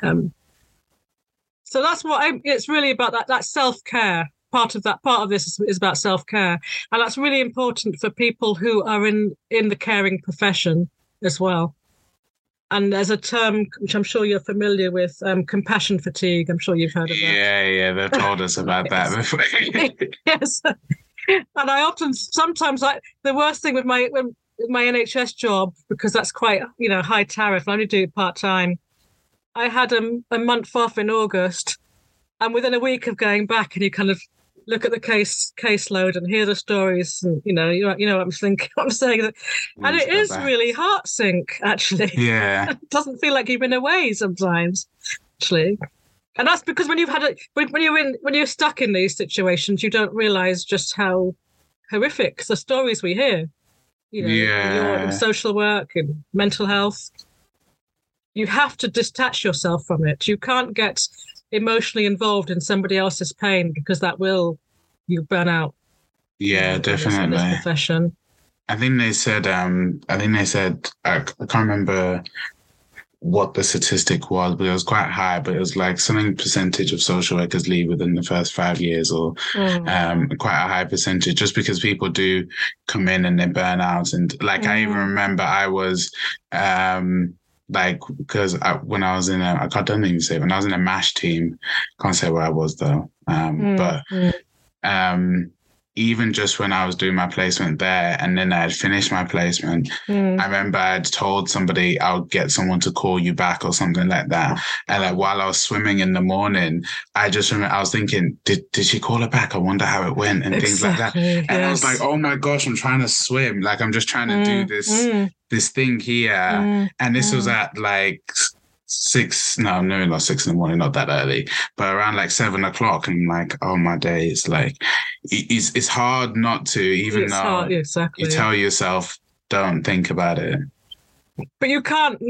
So that's what it's really about, that self-care. Part of this is about self-care, and that's really important for people who are in the caring profession as well. And there's a term which I'm sure you're familiar with, compassion fatigue. I'm sure you've heard of that. Yeah, they've told us about that before. Yes, and I sometimes the worst thing with my NHS job, because that's quite, you know, high tariff, and I only do it part time. I had a month off in August, and within a week of going back, and you kind of look at the caseload and hear the stories, and you know what I'm saying. And it is really heart sink, actually. Yeah, it doesn't feel like you've been away sometimes, actually. And that's because when you're stuck in these situations, you don't realise just how horrific the stories we hear. You know, in social work and mental health, you have to detach yourself from it. You can't get emotionally involved in somebody else's pain, because you burn out. Yeah, definitely. In this profession, I think they said. I can't remember what the statistic was, but it was quite high. But it was like something percentage of social workers leave within the first 5 years, or quite a high percentage, just because people do come in and they burn out. And like I even remember, I was. Like, because when I was in a MASH team, can't say where I was though. Even just when I was doing my placement there, and then I had finished my placement, I remember I'd told somebody I'll get someone to call you back or something like that. And like while I was swimming in the morning, I just remember I was thinking, did she call her back? I wonder how it went and things like that. And I was like, oh my gosh, I'm trying to swim. Like I'm just trying to do this thing here. And this was at like 6, no, not 6 in the morning, not that early, but around like 7 o'clock. And like, oh my day, it's like, it's hard not to, you tell yourself, don't think about it. But you wouldn't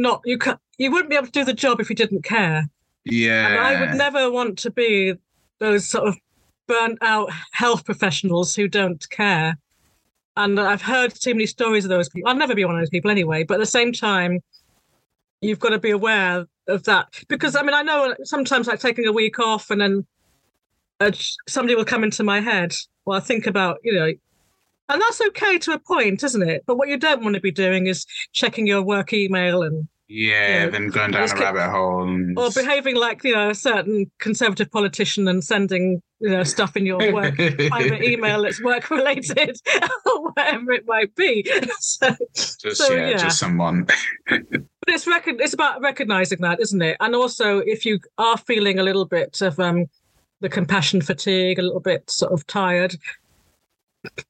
be able to do the job if you didn't care. Yeah. And I would never want to be those sort of burnt out health professionals who don't care. And I've heard too many stories of those people. I'll never be one of those people anyway, but at the same time, you've got to be aware of that, because I mean, I know sometimes like taking a week off and then somebody will come into my head while I think about, you know, and that's okay to a point, isn't it? But what you don't want to be doing is checking your work email and then going down a rabbit hole, and or behaving like, you know, a certain Conservative politician and sending, you know, stuff in your work private email that's work related or whatever it might be. Just someone. But it's about recognizing that, isn't it? And also, if you are feeling a little bit of the compassion fatigue, a little bit sort of tired,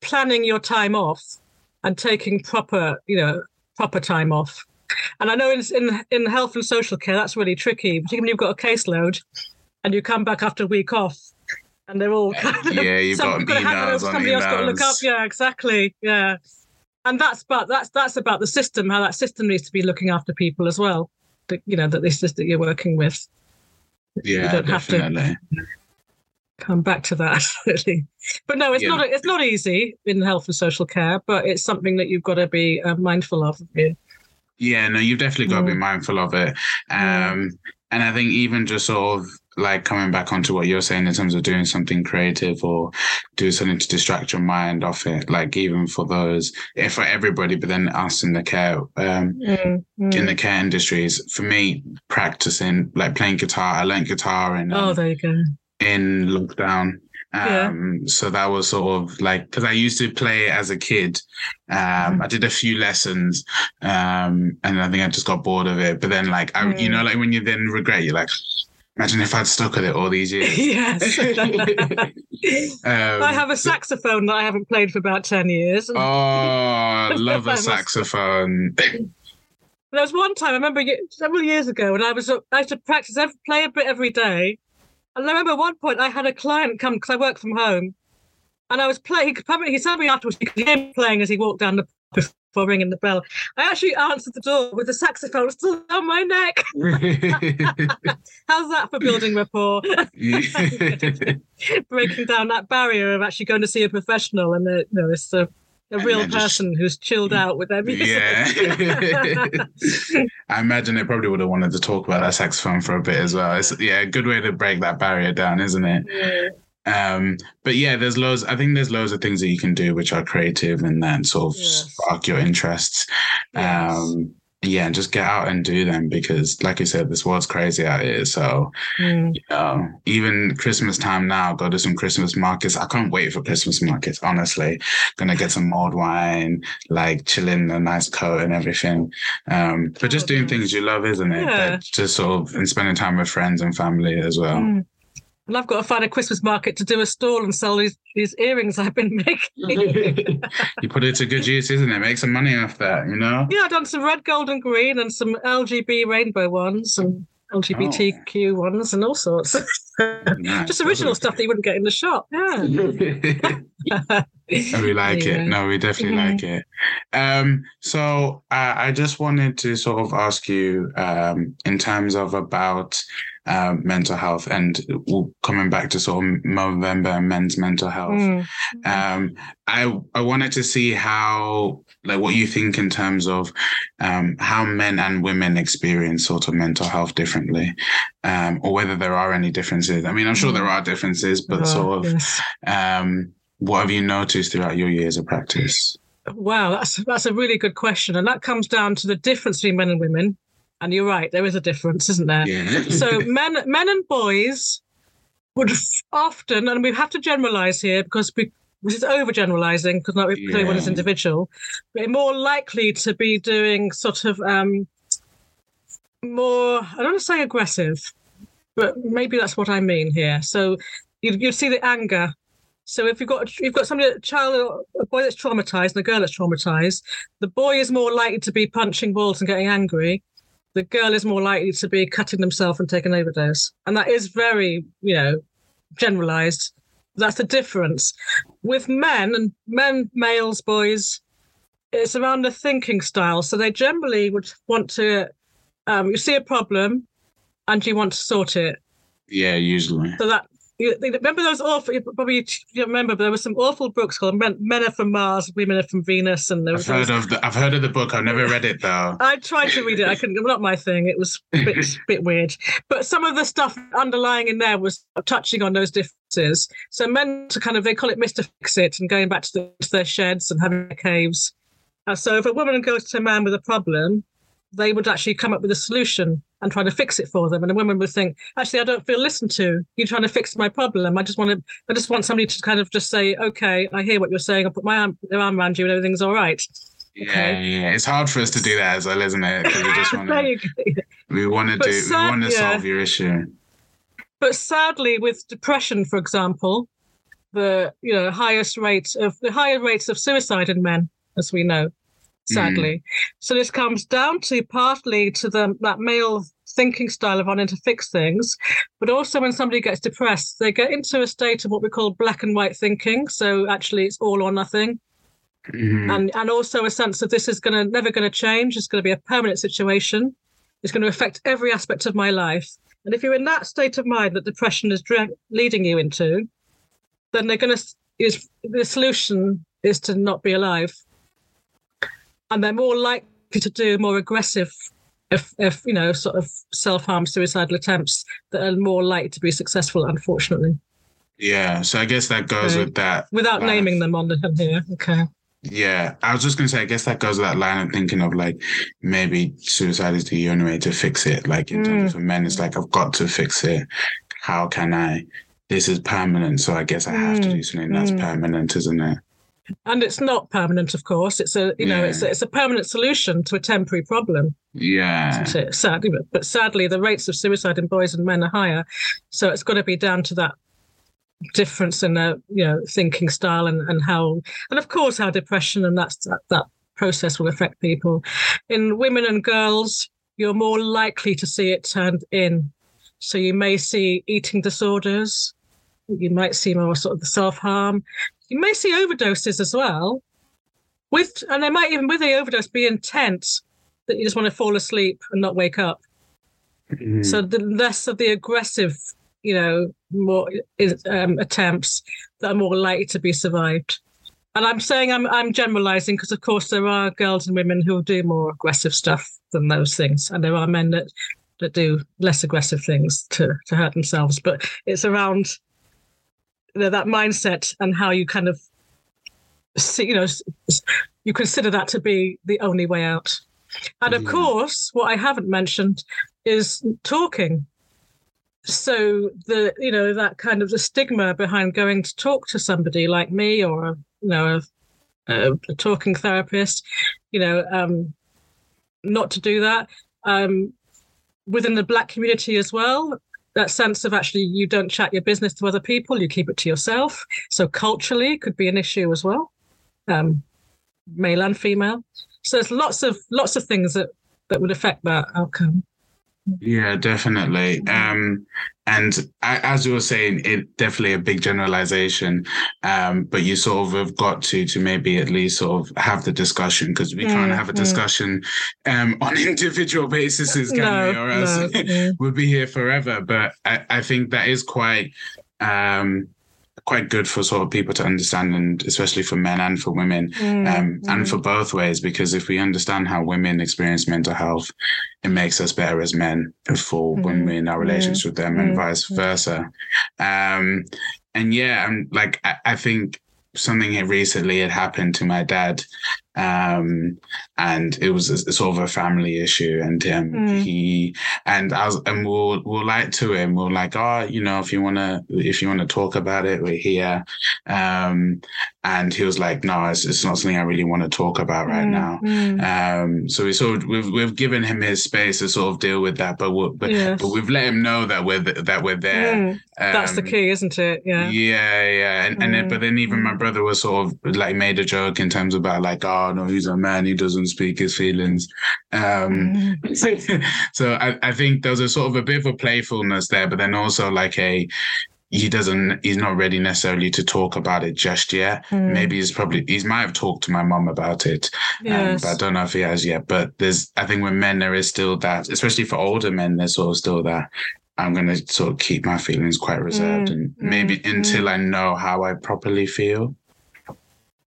planning your time off and taking proper time off. And I know in health and social care, that's really tricky, particularly when you've got a caseload and you come back after a week off and they're all you've got to hand it over, somebody else got to look up. Yeah, exactly. Yeah. And that's about the system, how that system needs to be looking after people as well. That, you know, that this is that you're working with. Yeah, you don't have to come back to that, really. But no, it's not easy in health and social care, but it's something that you've got to be mindful of. Yeah, no, you've definitely got to be mindful of it. And I think even just sort of like coming back onto what you're saying in terms of doing something creative or do something to distract your mind off it, like even for those, for everybody, but then us in the care, in the care industries, for me, practicing, like playing guitar. I learned guitar in, there you go. In lockdown. So that was sort of like, because I used to play as a kid. I did a few lessons and I think I just got bored of it. But then like, I, you know, like when you then regret, you're like, imagine if I'd stuck at it all these years. Yes. I have a saxophone that I haven't played for about 10 years. Oh, I love a saxophone. There was one time, I remember several years ago when I used to practice, play a bit every day. And I remember at one point I had a client come, because I work from home, and I was playing. He said to me afterwards, you could hear him playing as he walked down the path before ringing the bell. I actually answered the door with the saxophone still on my neck. How's that for building rapport? Breaking down that barrier of actually going to see a professional and it's a real person who's chilled out with their music. Yeah. I imagine they probably would have wanted to talk about that saxophone for a bit as well. It's, a good way to break that barrier down, isn't it? Yeah. But yeah, there's loads of things that you can do which are creative and then sort of spark your interests. Yes. And just get out and do them, because like you said, this world's crazy out here. So, even Christmas time now, go to some Christmas markets. I can't wait for Christmas markets, honestly. Gonna get some mulled wine, like chilling in a nice coat and everything. But just doing things you love, isn't it? Yeah. Just sort of, and spending time with friends and family as well. Mm. And I've got to find a Christmas market to do a stall and sell these earrings I've been making. You put it to good use, isn't it? Make some money off that, you know? Yeah, I've done some red, gold and green and some LGB rainbow ones and LGBTQ ones and all sorts. Nice. Just original stuff that you wouldn't get in the shop. Yeah. No, we like it. No, we definitely like it. So I just wanted to sort of ask you in terms of about mental health and coming back to sort of Movember and men's mental health. I wanted to see how, like, what you think in terms of how men and women experience sort of mental health differently, or whether there are any differences. I mean, I'm sure there are differences, but what have you noticed throughout your years of practice? Wow, that's a really good question. And that comes down to the difference between men and women. And you're right, there is a difference, isn't there? Yeah. So men and boys would often, and we have to generalise here because this is overgeneralising because not everyone is individual, but more likely to be doing sort of more, I don't want to say aggressive, but maybe that's what I mean here. So you see the anger. So if you've got somebody, a boy that's traumatised and a girl that's traumatised, the boy is more likely to be punching walls and getting angry. The girl is more likely to be cutting themselves and taking an overdose. And that is very, generalised. That's the difference. With men, males, boys, it's around the thinking style. So they generally would want to, you see a problem and you want to sort it. Yeah, usually. So that, remember those awful, probably you remember, but there were some awful books called Men Are From Mars, Women Are From Venus. And there was I've heard of the book. I've never read it, though. I tried to read it. I couldn't, not my thing. It was a bit weird. But some of the stuff underlying in there was touching on those differences. So men to kind of, they call it Mr. Fix-It and going back to their sheds and having their caves. So if a woman goes to a man with a problem, they would actually come up with a solution and try to fix it for them. And the women would think, actually, I don't feel listened to. You're trying to fix my problem. I just want somebody to kind of just say, okay, I hear what you're saying. I'll put their arm around you and everything's all right. Yeah, okay. Yeah. It's hard for us to do that as well, isn't it? Because we just want to, solve your issue. But sadly, with depression, for example, the higher rates of suicide in men, as we know. Sadly. So this comes down to partly to that male thinking style of wanting to fix things, but also when somebody gets depressed, they get into a state of what we call black and white thinking. So actually it's all or nothing. And also a sense of this is never going to change. It's going to be a permanent situation. It's going to affect every aspect of my life. And if you're in that state of mind that depression is leading you into, then the solution is to not be alive. And they're more likely to do more aggressive sort of self-harm, suicidal attempts that are more likely to be successful, unfortunately. Yeah, so I guess that goes with that. Without naming them on the here, okay. Yeah, I was just going to say, I guess that goes with that line of thinking of like, maybe suicide is the only way to fix it. Like in terms of men, it's like, I've got to fix it. How can I? This is permanent, so I guess I have to do something that's permanent, isn't it? And it's not permanent, of course. It's a it's a permanent solution to a temporary problem. Yeah, isn't it? Sadly, but sadly, the rates of suicide in boys and men are higher, so it's got to be down to that difference in their thinking style and how, and of course how depression and that process will affect people. In women and girls, you're more likely to see it turned in. So you may see eating disorders, you might see more sort of the self-harm, you may see overdoses as well. And they might even, with the overdose, be intense that you just want to fall asleep and not wake up. Mm-hmm. So the less of the aggressive, more attempts that are more likely to be survived. And I'm saying I'm generalising because, of course, there are girls and women who do more aggressive stuff than those things, and there are men that do less aggressive things to hurt themselves. But it's around that mindset and how you kind of see, you consider that to be the only way out. And of course, what I haven't mentioned is talking. So the that kind of the stigma behind going to talk to somebody like me or a talking therapist, not to do that within the Black community as well. That sense of actually you don't chat your business to other people, you keep it to yourself. So culturally could be an issue as well, male and female. So there's lots of things that would affect that outcome. Yeah, definitely. And as you were saying, it definitely a big generalization, but you sort of have got to maybe at least sort of have the discussion, because we can't have a discussion on individual basis, can we? Or else we'll be here forever. But I think that is quite good for sort of people to understand, and especially for men and for women, and for both ways, because if we understand how women experience mental health, it makes us better as men for when we're in our relations with them, and vice versa. I think something here recently had happened to my dad, and it was a sort of a family issue, and we'll like to him, we're like, if you want to talk about it, we're here, and he was like, no, it's not something I really want to talk about right now. So we sort of, we've given him his space to sort of deal with that, but we've let him know that we're there. That's the key, isn't it? But then even my brother was sort of like made a joke in terms about like, oh no, he's a man, he doesn't speak his feelings. So I think there's a sort of a bit of a playfulness there, but then also like he's not ready necessarily to talk about it just yet. Maybe he might have talked to my mum about it, but I don't know if he has yet. But I think with men, there is still that, especially for older men, there's sort of still that, I'm going to sort of keep my feelings quite reserved and maybe until I know how I properly feel.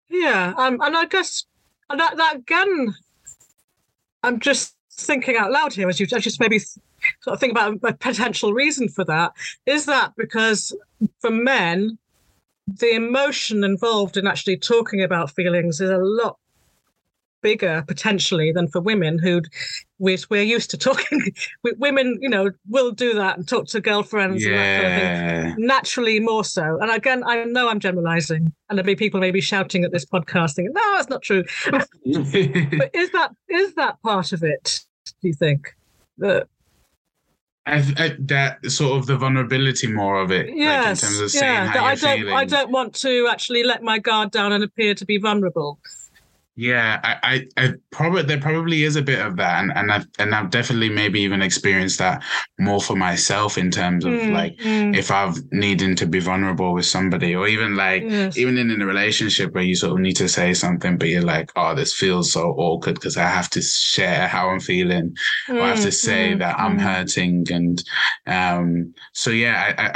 Yeah, and I guess that again, I'm just thinking out loud here as you just maybe sort of think about a potential reason for that. Is that because for men, the emotion involved in actually talking about feelings is a lot bigger potentially than for women, who we're used to talking. Women, will do that and talk to girlfriends and that kind of thing, naturally more so. And again, I know I'm generalising, and there'll be people maybe shouting at this podcast thinking, no, that's not true. But is that part of it, do you think? That sort of the vulnerability more of it, like in terms of saying how you're feeling. I don't want to actually let my guard down and appear to be vulnerable. Yeah, I probably, there probably is a bit of that, and I've definitely maybe even experienced that more for myself in terms of if I've needing to be vulnerable with somebody, or even even in a relationship where you sort of need to say something, but you're like, oh, this feels so awkward because I have to share how I'm feeling, or I have to say that I'm hurting, and I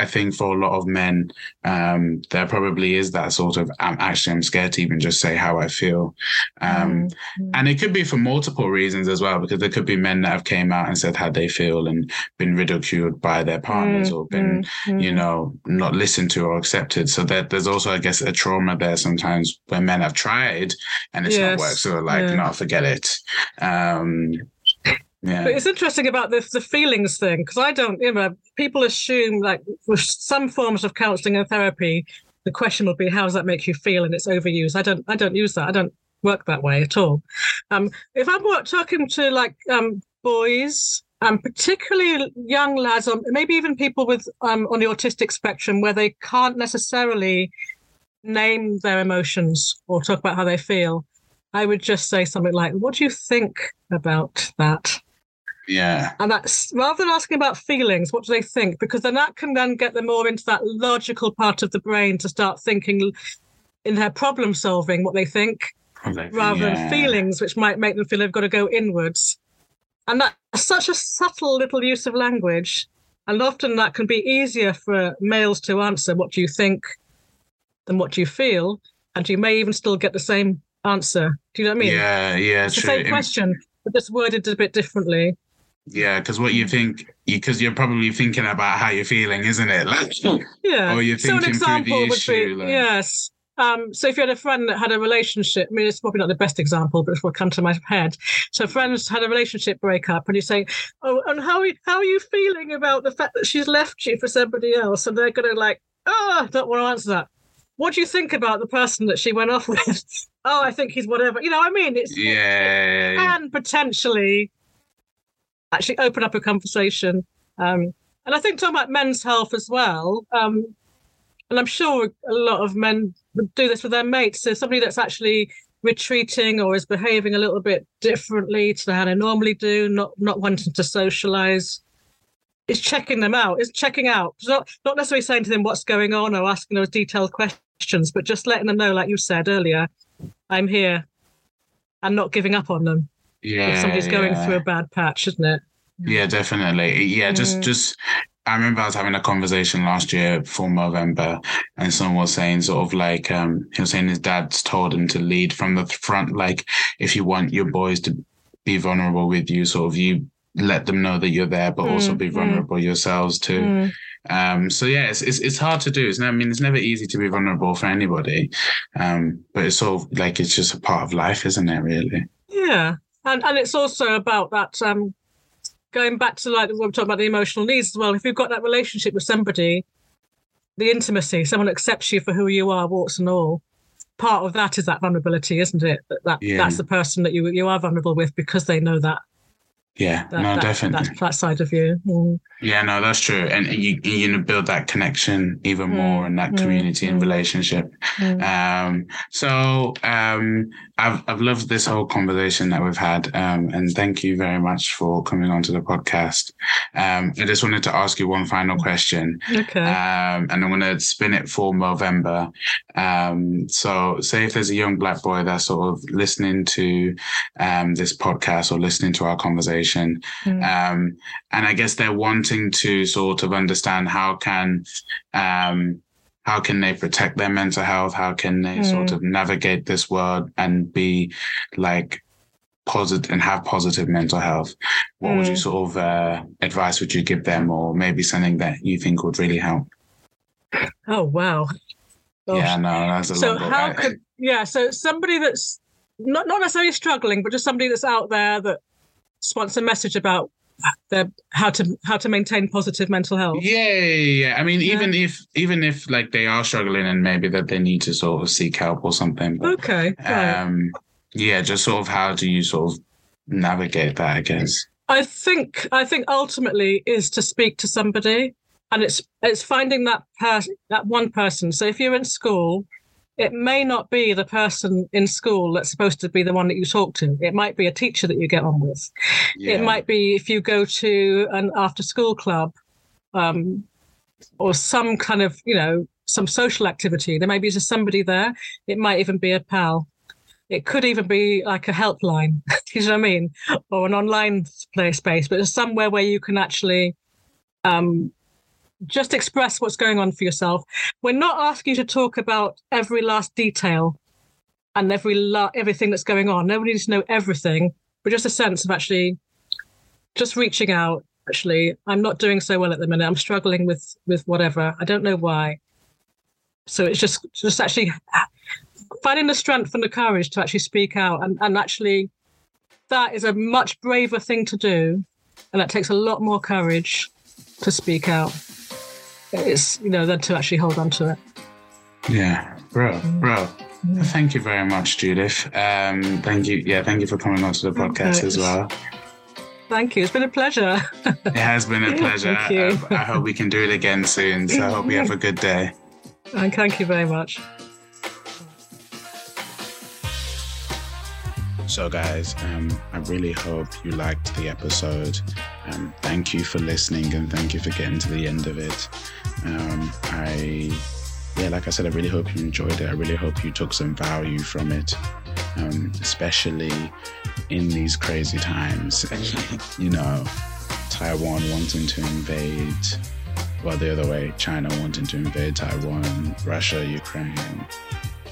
think for a lot of men, there probably is that sort of I'm scared to even just say how I feel. And it could be for multiple reasons as well, because there could be men that have came out and said how they feel and been ridiculed by their partners or been, you know, not listened to or accepted. So that there's also, I guess, a trauma there sometimes where men have tried and it's not worked. So like, no, forget it. Yeah. But it's interesting about the feelings thing, because I don't, you know, people assume like with some forms of counselling and therapy, the question will be, how does that make you feel? And it's overused. I don't use that. I don't work that way at all. If I'm talking to like boys, particularly young lads, or maybe even people with on the autistic spectrum, where they can't necessarily name their emotions or talk about how they feel, I would just say something like, "What do you think about that?" Yeah. And that's rather than asking about feelings, what do they think? Because then that can then get them more into that logical part of the brain to start thinking in their problem solving what they think, rather than feelings, which might make them feel they've got to go inwards. And that's such a subtle little use of language. And often that can be easier for males to answer what do you think than what do you feel. And you may even still get the same answer. Do you know what I mean? Yeah, it's true. The same question, but just worded a bit differently. Yeah, because what you think, because you're probably thinking about how you're feeling, isn't it? Like, yeah. Or you're thinking through the issue. Would be, like... Yes. So if you had a friend that had a relationship, I mean, it's probably not the best example, but it's what comes to my head. So friends had a relationship breakup, and you say, "Oh, and how are you feeling about the fact that she's left you for somebody else?" And they're going to like, "Oh, I don't want to answer that." What do you think about the person that she went off with? Oh, I think he's whatever. You know what I mean? It's it can potentially actually open up a conversation. And I think talking about men's health as well, and I'm sure a lot of men do this with their mates. So somebody that's actually retreating or is behaving a little bit differently to how they normally do, not wanting to socialise, is checking them out, is checking out. It's not necessarily saying to them what's going on or asking those detailed questions, but just letting them know, like you said earlier, I'm here, and not giving up on them. Yeah, if somebody's going through a bad patch, isn't it? Yeah, definitely. Yeah, just. I remember I was having a conversation last year before Movember, and someone was saying sort of like, he was saying his dad's told him to lead from the front. Like, if you want your boys to be vulnerable with you, sort of you let them know that you're there, but also be vulnerable yourselves too. So yeah, it's hard to do. It's never easy to be vulnerable for anybody. But it's sort of like, it's just a part of life, isn't it, really? Yeah. And it's also about that, going back to like, we're talking about the emotional needs as well. If you've got that relationship with somebody, the intimacy, someone accepts you for who you are, warts and all. Part of that is that vulnerability, isn't it? That's the person that you are vulnerable with, because they know that. Yeah, definitely. That side of you. Mm. Yeah, no, that's true. And you build that connection even more, and that community and relationship. I've loved this whole conversation that we've had. And thank you very much for coming onto the podcast. I just wanted to ask you one final question. Okay. And I'm going to spin it for Movember. So say if there's a young black boy that's sort of listening to this podcast or listening to our conversation, and I guess they're wanting to sort of understand how can they protect their mental health, how can they sort of navigate this world and be like positive and have positive mental health. What would you sort of advice would you give them, or maybe something that you think would really help? Oh wow! Gosh. Yeah, no, that's a so long how right? could yeah? So somebody that's not necessarily struggling, but just somebody that's out there that wants a message about how to maintain positive mental health. Yeah. I mean, even if like they are struggling and maybe that they need to sort of seek help or something. But, okay. Right. Yeah, just sort of how do you sort of navigate that? I guess. I think ultimately is to speak to somebody, and it's finding that one person. So if you're in school, it may not be the person in school that's supposed to be the one that you talk to. It might be a teacher that you get on with. Yeah. It might be if you go to an after-school club or some kind of, you know, some social activity. There may be just somebody there. It might even be a pal. It could even be like a helpline, you know what I mean, or an online play space, but it's somewhere where you can actually just express what's going on for yourself. We're not asking you to talk about every last detail and everything that's going on. Nobody needs to know everything, but just a sense of actually just reaching out. Actually, I'm not doing so well at the minute. I'm struggling with whatever. I don't know why. So it's just actually finding the strength and the courage to actually speak out. And actually, that is a much braver thing to do. And that takes a lot more courage to speak out. It's, you know, than to actually hold on to it. Yeah, bro. Yeah. Thank you very much, Judith. Thank you. Yeah, thank you for coming on to the podcast as well. Thank you. It's been a pleasure. It has been a pleasure. I hope we can do it again soon. So I hope you have a good day. And thank you very much. So guys, I really hope you liked the episode. Thank you for listening, and thank you for getting to the end of it. Like I said, I really hope you enjoyed it. I really hope you took some value from it, especially in these crazy times. You know, Taiwan wanting to invade, well, the other way, China wanting to invade Taiwan, Russia, Ukraine.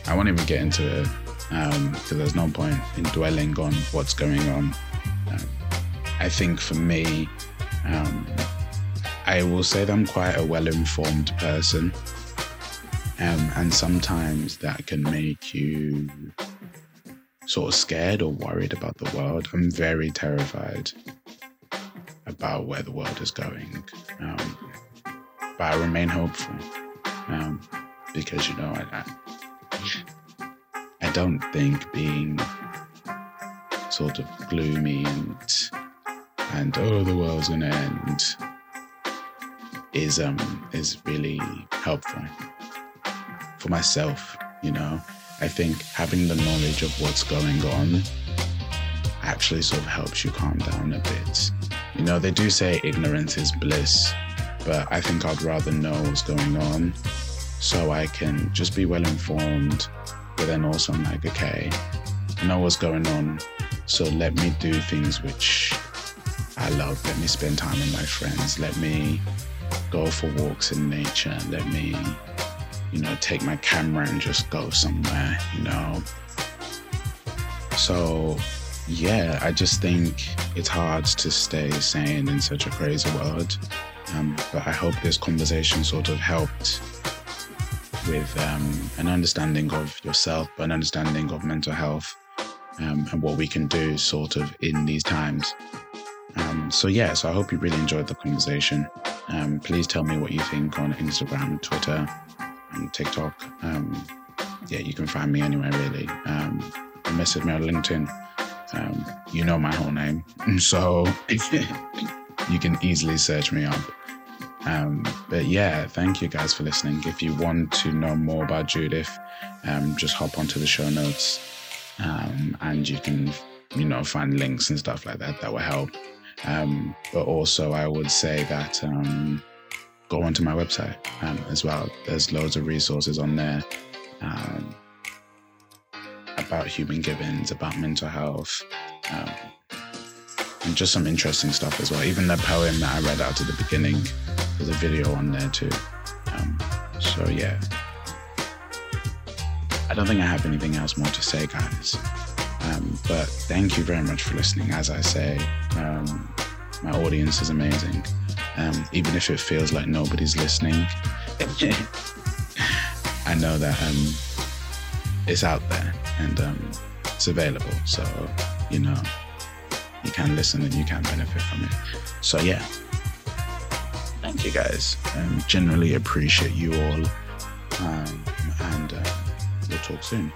I won't even get into it, because there's no point in dwelling on what's going on. I think for me, I will say that I'm quite a well-informed person, and sometimes that can make you sort of scared or worried about the world. I'm very terrified about where the world is going, but I remain hopeful, because, you know, I don't think being sort of gloomy and oh, the world's gonna end is really helpful for myself. You know, I think having the knowledge of what's going on actually sort of helps you calm down a bit. You know, they do say ignorance is bliss, but I think I'd rather know what's going on so I can just be well informed. But then also I'm like, okay, I know what's going on, so let me do things which I love. Let me spend time with my friends. Let me go for walks in nature. Let me, you know, take my camera and just go somewhere, you know. So, yeah, I just think it's hard to stay sane in such a crazy world. But I hope this conversation sort of helped with an understanding of yourself, an understanding of mental health, and what we can do sort of in these times. So I hope you really enjoyed the conversation. Please tell me what you think on Instagram, Twitter, and TikTok. You can find me anywhere, really. Message me on LinkedIn. You know my whole name, so you can easily search me up. Thank you guys for listening. If you want to know more about Judith, just hop onto the show notes, and you can, you know, find links and stuff like that will help. But also I would say that go onto my website as well. There's loads of resources on there about Human Givens, about mental health, and just some interesting stuff as well. Even the poem that I read out at the beginning, there's a video on there too. I don't think I have anything else more to say, guys. But thank you very much for listening. As I say, my audience is amazing. Even if it feels like nobody's listening, I know that it's out there and it's available. So, you know, you can listen and you can benefit from it. So, yeah. Thank you, guys. Generally appreciate you all. And we'll talk soon.